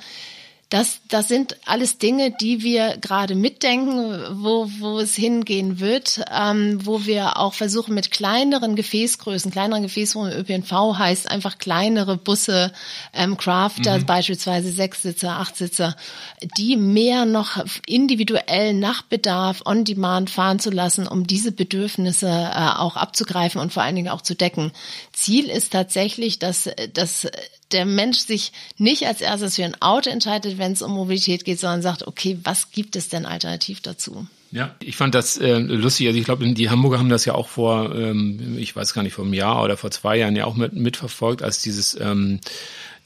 Das, das sind alles Dinge, die wir gerade mitdenken, wo, wo es hingehen wird, ähm, wo wir auch versuchen, mit kleineren Gefäßgrößen, kleineren Gefäßgrößen, Ö P N V heißt einfach kleinere Busse, ähm, Crafter, mhm. beispielsweise Sechssitzer, Achtsitzer, die mehr noch individuell nach Bedarf on demand fahren zu lassen, um diese Bedürfnisse äh, auch abzugreifen und vor allen Dingen auch zu decken. Ziel ist tatsächlich, dass, dass der Mensch sich nicht als erstes für ein Auto entscheidet, wenn es um Mobilität geht, sondern sagt, okay, was gibt es denn alternativ dazu? Ja, ich fand das äh, lustig. Also ich glaube, die Hamburger haben das ja auch vor, ähm, ich weiß gar nicht, vor einem Jahr oder vor zwei Jahren ja auch mit, mitverfolgt, als dieses ähm,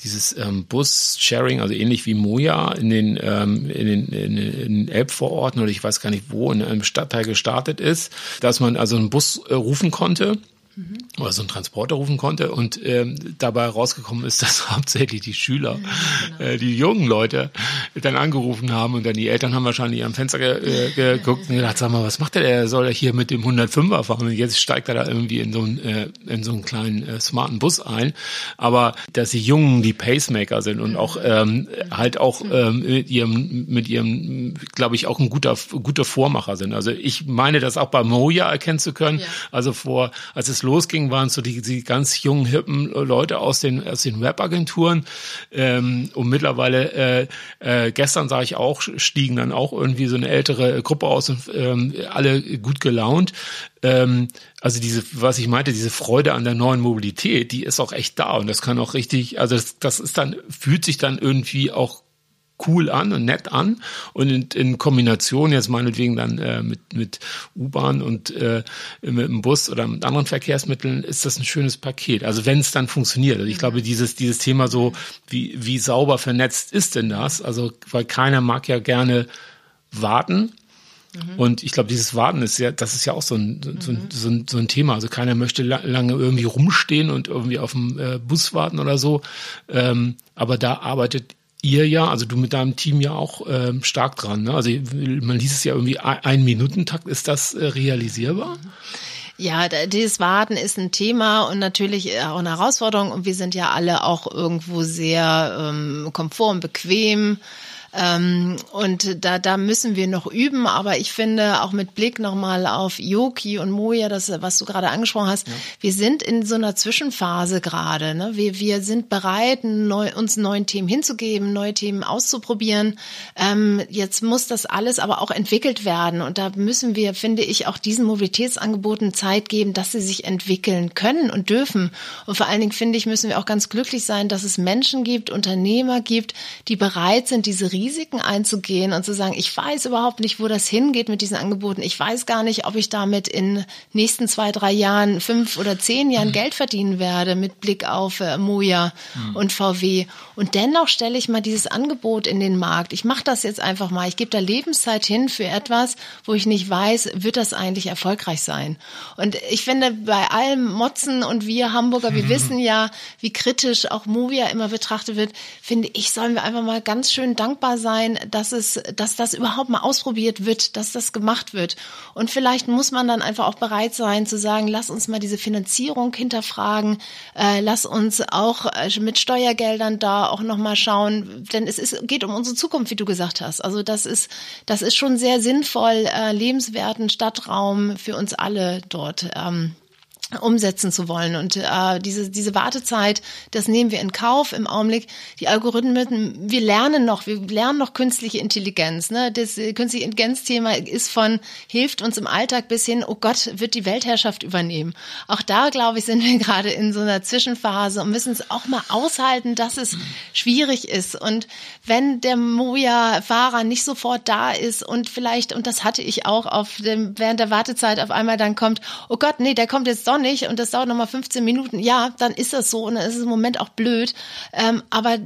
dieses ähm, Bus-Sharing, also ähnlich wie MOIA in den ähm, in den in, in Elbvororten oder ich weiß gar nicht wo, in einem Stadtteil gestartet ist, dass man also einen Bus äh, rufen konnte. Mhm. Oder so einen Transporter rufen konnte und ähm, dabei rausgekommen ist, dass hauptsächlich die Schüler, ja, genau. äh, die jungen Leute dann angerufen haben und dann die Eltern haben wahrscheinlich am Fenster ge- äh, geguckt und gedacht, sag mal, was macht der, der soll hier mit dem hundertfünfer fahren und jetzt steigt er da irgendwie in so einen, äh, in so einen kleinen äh, smarten Bus ein, aber dass die Jungen die Pacemaker sind und auch ähm, halt auch ähm, mit ihrem, mit ihrem glaube ich auch ein guter, guter Vormacher sind, also ich meine das auch bei MOIA erkennen zu können, ja. also vor, als es losging, waren so die, die ganz jungen, hippen Leute aus den, aus den Web-Agenturen ähm, und mittlerweile, äh, äh, gestern sah ich auch, stiegen dann auch irgendwie so eine ältere Gruppe aus und ähm, alle gut gelaunt. Ähm, also diese, was ich meinte, diese Freude an der neuen Mobilität, die ist auch echt da und das kann auch richtig, also das, das ist dann, fühlt sich dann irgendwie auch cool an und nett an und in, in Kombination jetzt meinetwegen dann äh, mit mit U-Bahn und äh, mit dem Bus oder mit anderen Verkehrsmitteln ist das ein schönes Paket. Also wenn es dann funktioniert. Also ich glaube, dieses dieses Thema so, wie wie sauber vernetzt ist denn das? Also weil keiner mag ja gerne warten. Und ich glaube, dieses Warten ist ja, das ist ja auch so ein, so ein, so ein, so ein Thema. Also keiner möchte lange irgendwie rumstehen und irgendwie auf dem äh, Bus warten oder so. Ähm, aber da arbeitet ihr ja, also du mit deinem Team ja auch ähm, stark dran, ne? Also man liest es ja irgendwie, ein Minutentakt, ist das äh, realisierbar? Ja, dieses Warten ist ein Thema und natürlich auch eine Herausforderung und wir sind ja alle auch irgendwo sehr ähm, komfort und bequem. Ähm, und da, da müssen wir noch üben, aber ich finde auch mit Blick nochmal auf Ioki und MOIA, das, was du gerade angesprochen hast, ja. wir sind in so einer Zwischenphase gerade, ne? Wir, wir sind bereit, neu, uns neuen Themen hinzugeben, neue Themen auszuprobieren. Ähm, jetzt muss das alles aber auch entwickelt werden und da müssen wir, finde ich, auch diesen Mobilitätsangeboten Zeit geben, dass sie sich entwickeln können und dürfen. Und vor allen Dingen, finde ich, müssen wir auch ganz glücklich sein, dass es Menschen gibt, Unternehmer gibt, die bereit sind, diese Risiken einzugehen und zu sagen, ich weiß überhaupt nicht, wo das hingeht mit diesen Angeboten. Ich weiß gar nicht, ob ich damit in nächsten zwei, drei Jahren, fünf oder zehn Jahren mhm. Geld verdienen werde mit Blick auf äh, MOIA mhm. und V W. Und dennoch stelle ich mal dieses Angebot in den Markt. Ich mache das jetzt einfach mal. Ich gebe da Lebenszeit hin für etwas, wo ich nicht weiß, wird das eigentlich erfolgreich sein? Und ich finde, bei allem Motzen und wir Hamburger, mhm. wir wissen ja, wie kritisch auch MOIA immer betrachtet wird, finde ich, sollen wir einfach mal ganz schön dankbar sein, dass es, dass das überhaupt mal ausprobiert wird, dass das gemacht wird. Und vielleicht muss man dann einfach auch bereit sein zu sagen, lass uns mal diese Finanzierung hinterfragen, äh, lass uns auch mit Steuergeldern da auch nochmal schauen, denn es ist, geht um unsere Zukunft, wie du gesagt hast. Also das ist, das ist schon sehr sinnvoll, äh, lebenswerten Stadtraum für uns alle dort ähm, umsetzen zu wollen. Und äh, diese diese Wartezeit, das nehmen wir in Kauf im Augenblick. Die Algorithmen, wir lernen noch, wir lernen noch künstliche Intelligenz. Ne? Das künstliche Intelligenz-Thema ist von, hilft uns im Alltag bis hin, oh Gott, wird die Weltherrschaft übernehmen. Auch da, glaube ich, sind wir gerade in so einer Zwischenphase und müssen es auch mal aushalten, dass es schwierig ist. Und wenn der Moja-Fahrer nicht sofort da ist und vielleicht, und das hatte ich auch, auf dem, während der Wartezeit auf einmal dann kommt, oh Gott, nee, der kommt jetzt doch nicht und das dauert nochmal fünfzehn Minuten. Ja, dann ist das so und dann ist es im Moment auch blöd. Ähm, aber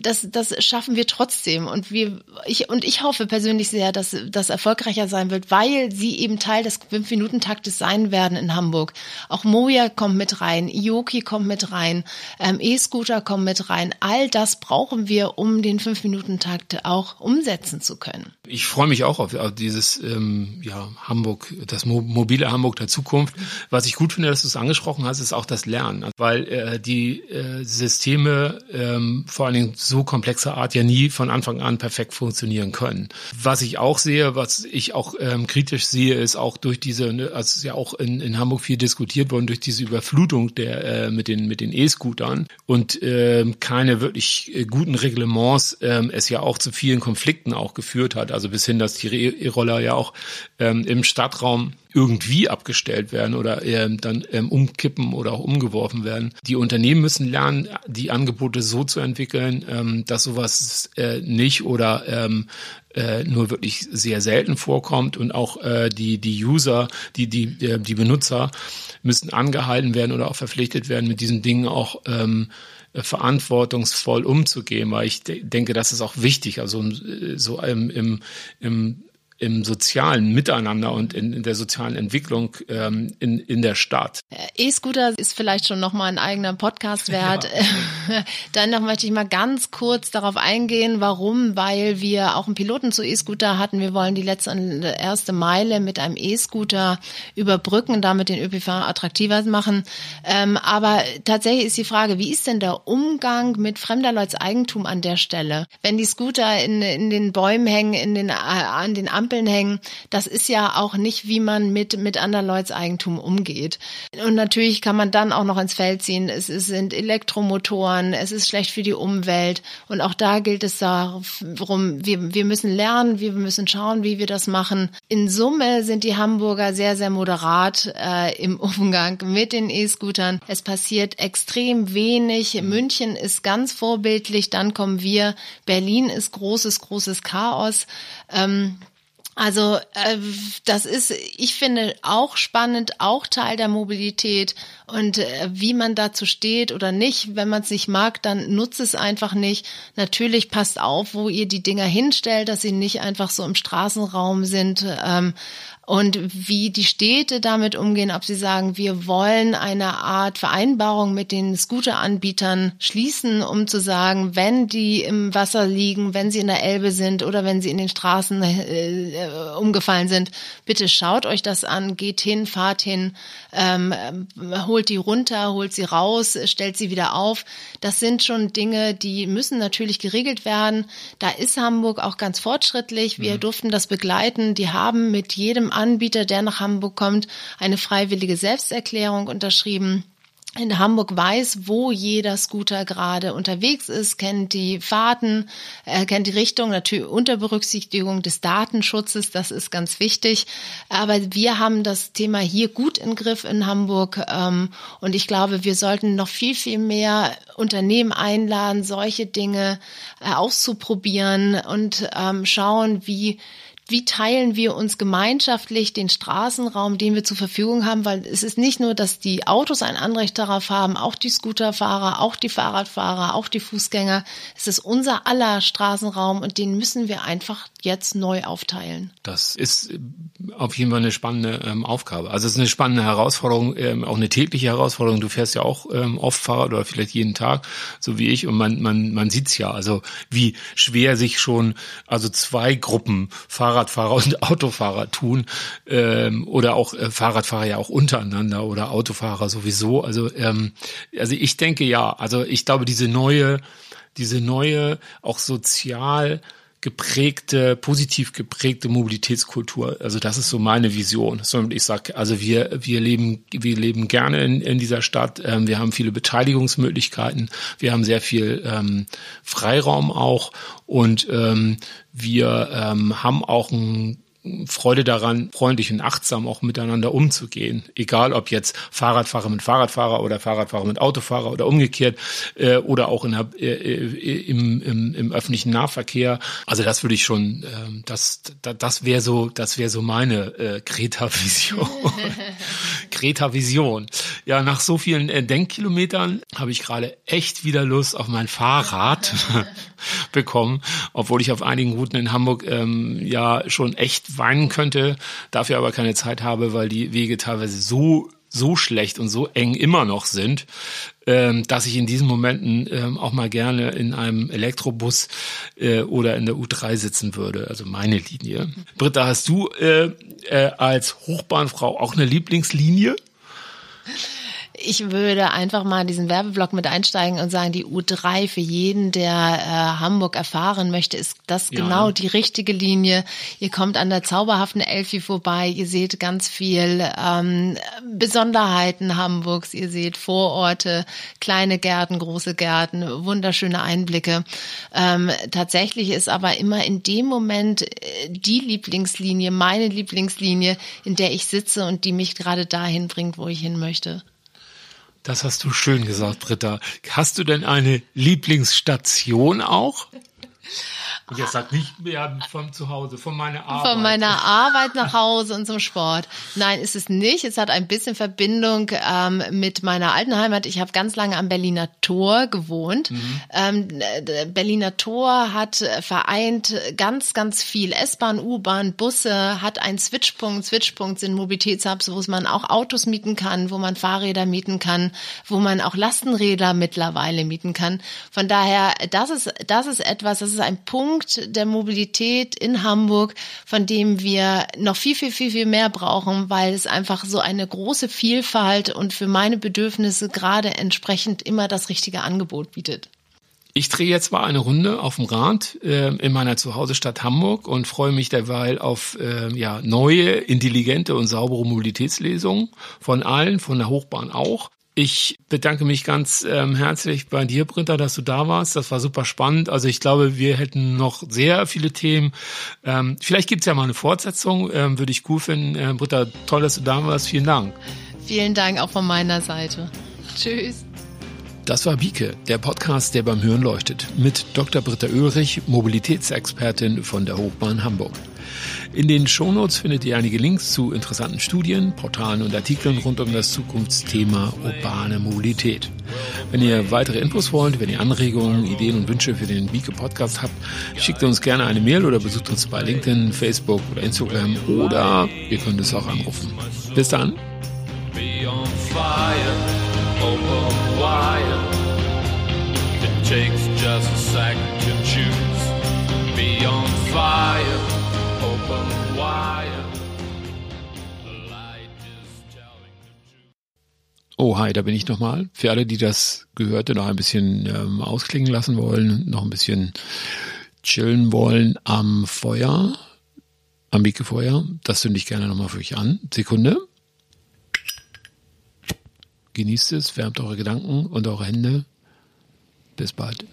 das, das schaffen wir trotzdem. Und wir, ich, und ich hoffe persönlich sehr, dass das erfolgreicher sein wird, weil sie eben Teil des fünf Minuten Taktes sein werden in Hamburg. Auch Moja kommt mit rein, Ioki kommt mit rein, ähm, E-Scooter kommen mit rein. All das brauchen wir, um den fünf Minuten Takt auch umsetzen zu können. Ich freue mich auch auf, auf dieses ähm, ja, Hamburg, das Mo- mobile Hamburg der Zukunft. Was ich gut finde, dass du es angesprochen hast, ist auch das Lernen, weil äh, die äh, Systeme ähm, vor allen Dingen so komplexer Art ja nie von Anfang an perfekt funktionieren können. Was ich auch sehe, was ich auch ähm, kritisch sehe, ist auch durch diese, ne, also ist ja auch in, in Hamburg viel diskutiert worden, durch diese Überflutung der äh, mit den mit den E-Scootern und äh, keine wirklich guten Reglements äh, es ja auch zu vielen Konflikten auch geführt hat, also bis hin, dass die E-Roller ja auch ähm, im Stadtraum irgendwie abgestellt werden oder ähm, dann ähm, umkippen oder auch umgeworfen werden. Die Unternehmen müssen lernen, die Angebote so zu entwickeln, ähm, dass sowas äh, nicht oder ähm, äh, nur wirklich sehr selten vorkommt und auch äh, die die User, die die äh, die Benutzer müssen angehalten werden oder auch verpflichtet werden, mit diesen Dingen auch ähm, verantwortungsvoll umzugehen, weil ich de- denke, das ist auch wichtig, also so im im, im im sozialen Miteinander und in, in der sozialen Entwicklung ähm, in, in der Stadt. E-Scooter ist vielleicht schon nochmal ein eigener Podcast wert. Ja. Dann noch möchte ich mal ganz kurz darauf eingehen, warum, weil wir auch einen Piloten zu E-Scooter hatten. Wir wollen die letzte und erste Meile mit einem E-Scooter überbrücken und damit den ÖPNV attraktiver machen. Ähm, aber tatsächlich ist die Frage, wie ist denn der Umgang mit fremder Leuts Eigentum an der Stelle? Wenn die Scooter in, in den Bäumen hängen, in den, an den Ampeln hängen, das ist ja auch nicht, wie man mit mit anderen Leuts Eigentum umgeht. Und natürlich kann man dann auch noch ins Feld ziehen. Es, es sind Elektromotoren, es ist schlecht für die Umwelt und auch da gilt es darum, wir, wir müssen lernen, wir müssen schauen, wie wir das machen. In Summe sind die Hamburger sehr, sehr moderat äh, im Umgang mit den E-Scootern. Es passiert extrem wenig. München ist ganz vorbildlich, dann kommen wir. Berlin ist großes, großes Chaos. Ähm, Also das ist, ich finde, auch spannend, auch Teil der Mobilität und wie man dazu steht oder nicht. Wenn man es nicht mag, dann nutzt es einfach nicht. Natürlich passt auf, wo ihr die Dinger hinstellt, dass sie nicht einfach so im Straßenraum sind. Und wie die Städte damit umgehen, ob sie sagen, wir wollen eine Art Vereinbarung mit den Scooteranbietern schließen, um zu sagen, wenn die im Wasser liegen, wenn sie in der Elbe sind oder wenn sie in den Straßen äh, umgefallen sind, bitte schaut euch das an, geht hin, fahrt hin, ähm, holt die runter, holt sie raus, stellt sie wieder auf. Das sind schon Dinge, die müssen natürlich geregelt werden. Da ist Hamburg auch ganz fortschrittlich. Wir mhm. durften das begleiten. Die haben mit jedem Anbieter, der nach Hamburg kommt, eine freiwillige Selbsterklärung unterschrieben. In Hamburg weiß, wo jeder Scooter gerade unterwegs ist, kennt die Fahrten, äh, kennt die Richtung, natürlich unter Berücksichtigung des Datenschutzes, das ist ganz wichtig. Aber wir haben das Thema hier gut im Griff in Hamburg ähm, und ich glaube, wir sollten noch viel, viel mehr Unternehmen einladen, solche Dinge äh, auszuprobieren und ähm, schauen, wie Wie teilen wir uns gemeinschaftlich den Straßenraum, den wir zur Verfügung haben? Weil es ist nicht nur, dass die Autos ein Anrecht darauf haben, auch die Scooterfahrer, auch die Fahrradfahrer, auch die Fußgänger. Es ist unser aller Straßenraum und den müssen wir einfach jetzt neu aufteilen. Das ist auf jeden Fall eine spannende ähm, Aufgabe. Also es ist eine spannende Herausforderung, ähm, auch eine tägliche Herausforderung. Du fährst ja auch ähm, oft Fahrrad oder vielleicht jeden Tag, so wie ich. Und man man man sieht's ja, also wie schwer sich schon also zwei Gruppen Fahrrad Fahrradfahrer und Autofahrer tun ähm, oder auch äh, Fahrradfahrer ja auch untereinander oder Autofahrer sowieso. Also ähm, also ich denke ja, also ich glaube diese neue, diese neue auch sozial geprägte, positiv geprägte Mobilitätskultur. Also das ist so meine Vision. Ich sag, also wir wir leben wir leben gerne in, in dieser Stadt. Wir haben viele Beteiligungsmöglichkeiten. Wir haben sehr viel ähm, Freiraum auch und ähm, wir ähm, haben auch ein Freude daran, freundlich und achtsam auch miteinander umzugehen. Egal, ob jetzt Fahrradfahrer mit Fahrradfahrer oder Fahrradfahrer mit Autofahrer oder umgekehrt äh, oder auch in der, äh, im, im, im öffentlichen Nahverkehr. Also das würde ich schon, äh, das, das, das wäre so, das wäre so meine äh, Greta-Vision. Greta-Vision. Ja, nach so vielen äh, Denkkilometern habe ich gerade echt wieder Lust auf mein Fahrrad bekommen, obwohl ich auf einigen Routen in Hamburg ähm, ja schon echt weinen könnte, dafür aber keine Zeit habe, weil die Wege teilweise so so schlecht und so eng immer noch sind, ähm, dass ich in diesen Momenten ähm, auch mal gerne in einem Elektrobus äh, oder in der U drei sitzen würde, also meine Linie. Britta, hast du äh, äh, als Hochbahnfrau auch eine Lieblingslinie? Ich würde einfach mal diesen Werbeblock mit einsteigen und sagen, die U drei für jeden, der äh, Hamburg erfahren möchte, ist das ja genau die richtige Linie. Ihr kommt an der zauberhaften Elfi vorbei, ihr seht ganz viel ähm, Besonderheiten Hamburgs, ihr seht Vororte, kleine Gärten, große Gärten, wunderschöne Einblicke. Ähm, tatsächlich ist aber immer in dem Moment die Lieblingslinie, meine Lieblingslinie, in der ich sitze und die mich gerade dahin bringt, wo ich hin möchte. Das hast du schön gesagt, Britta. Hast du denn eine Lieblingsstation auch? Und jetzt sagt nicht mehr von zu Hause, von meiner Arbeit. Von meiner Arbeit nach Hause und zum Sport. Nein, ist es nicht. Es hat ein bisschen Verbindung ähm, mit meiner alten Heimat. Ich habe ganz lange am Berliner Tor gewohnt. Mhm. Ähm, Berliner Tor hat vereint ganz, ganz viel S-Bahn, U-Bahn, Busse, hat einen Switchpunkt. Switchpunkt sind Mobilitätshubs, wo man auch Autos mieten kann, wo man Fahrräder mieten kann, wo man auch Lastenräder mittlerweile mieten kann. Von daher, das ist, das ist etwas, das ist ein Punkt der Mobilität in Hamburg, von dem wir noch viel, viel, viel, viel mehr brauchen, weil es einfach so eine große Vielfalt und für meine Bedürfnisse gerade entsprechend immer das richtige Angebot bietet. Ich drehe jetzt mal eine Runde auf dem Rad äh, in meiner Zuhausestadt Hamburg und freue mich derweil auf äh, ja, neue, intelligente und saubere Mobilitätslesungen von allen, von der Hochbahn auch. Ich bedanke mich ganz ähm, herzlich bei dir, Britta, dass du da warst. Das war super spannend. Also ich glaube, wir hätten noch sehr viele Themen. Ähm, vielleicht gibt's ja mal eine Fortsetzung. Ähm, würde ich cool finden. Ähm, Britta, toll, dass du da warst. Vielen Dank. Vielen Dank auch von meiner Seite. Tschüss. Das war biike, der Podcast, der beim Hören leuchtet, mit Doktor Britta Oehlrich, Mobilitätsexpertin von der Hochbahn Hamburg. In den Shownotes findet ihr einige Links zu interessanten Studien, Portalen und Artikeln rund um das Zukunftsthema urbane Mobilität. Wenn ihr weitere Infos wollt, wenn ihr Anregungen, Ideen und Wünsche für den biike-Podcast habt, schickt uns gerne eine Mail oder besucht uns bei LinkedIn, Facebook oder Instagram oder ihr könnt es auch anrufen. Bis dann! It takes just a second to choose. Be on fire, open wire. Oh, hi, da bin ich nochmal. Für alle, die das Gehörte noch ein bisschen ähm, ausklingen lassen wollen, noch ein bisschen chillen wollen am Feuer, am biike-Feuer, das zünde ich gerne nochmal für euch an. Sekunde. Genießt es, wärmt eure Gedanken und eure Hände. Bis bald.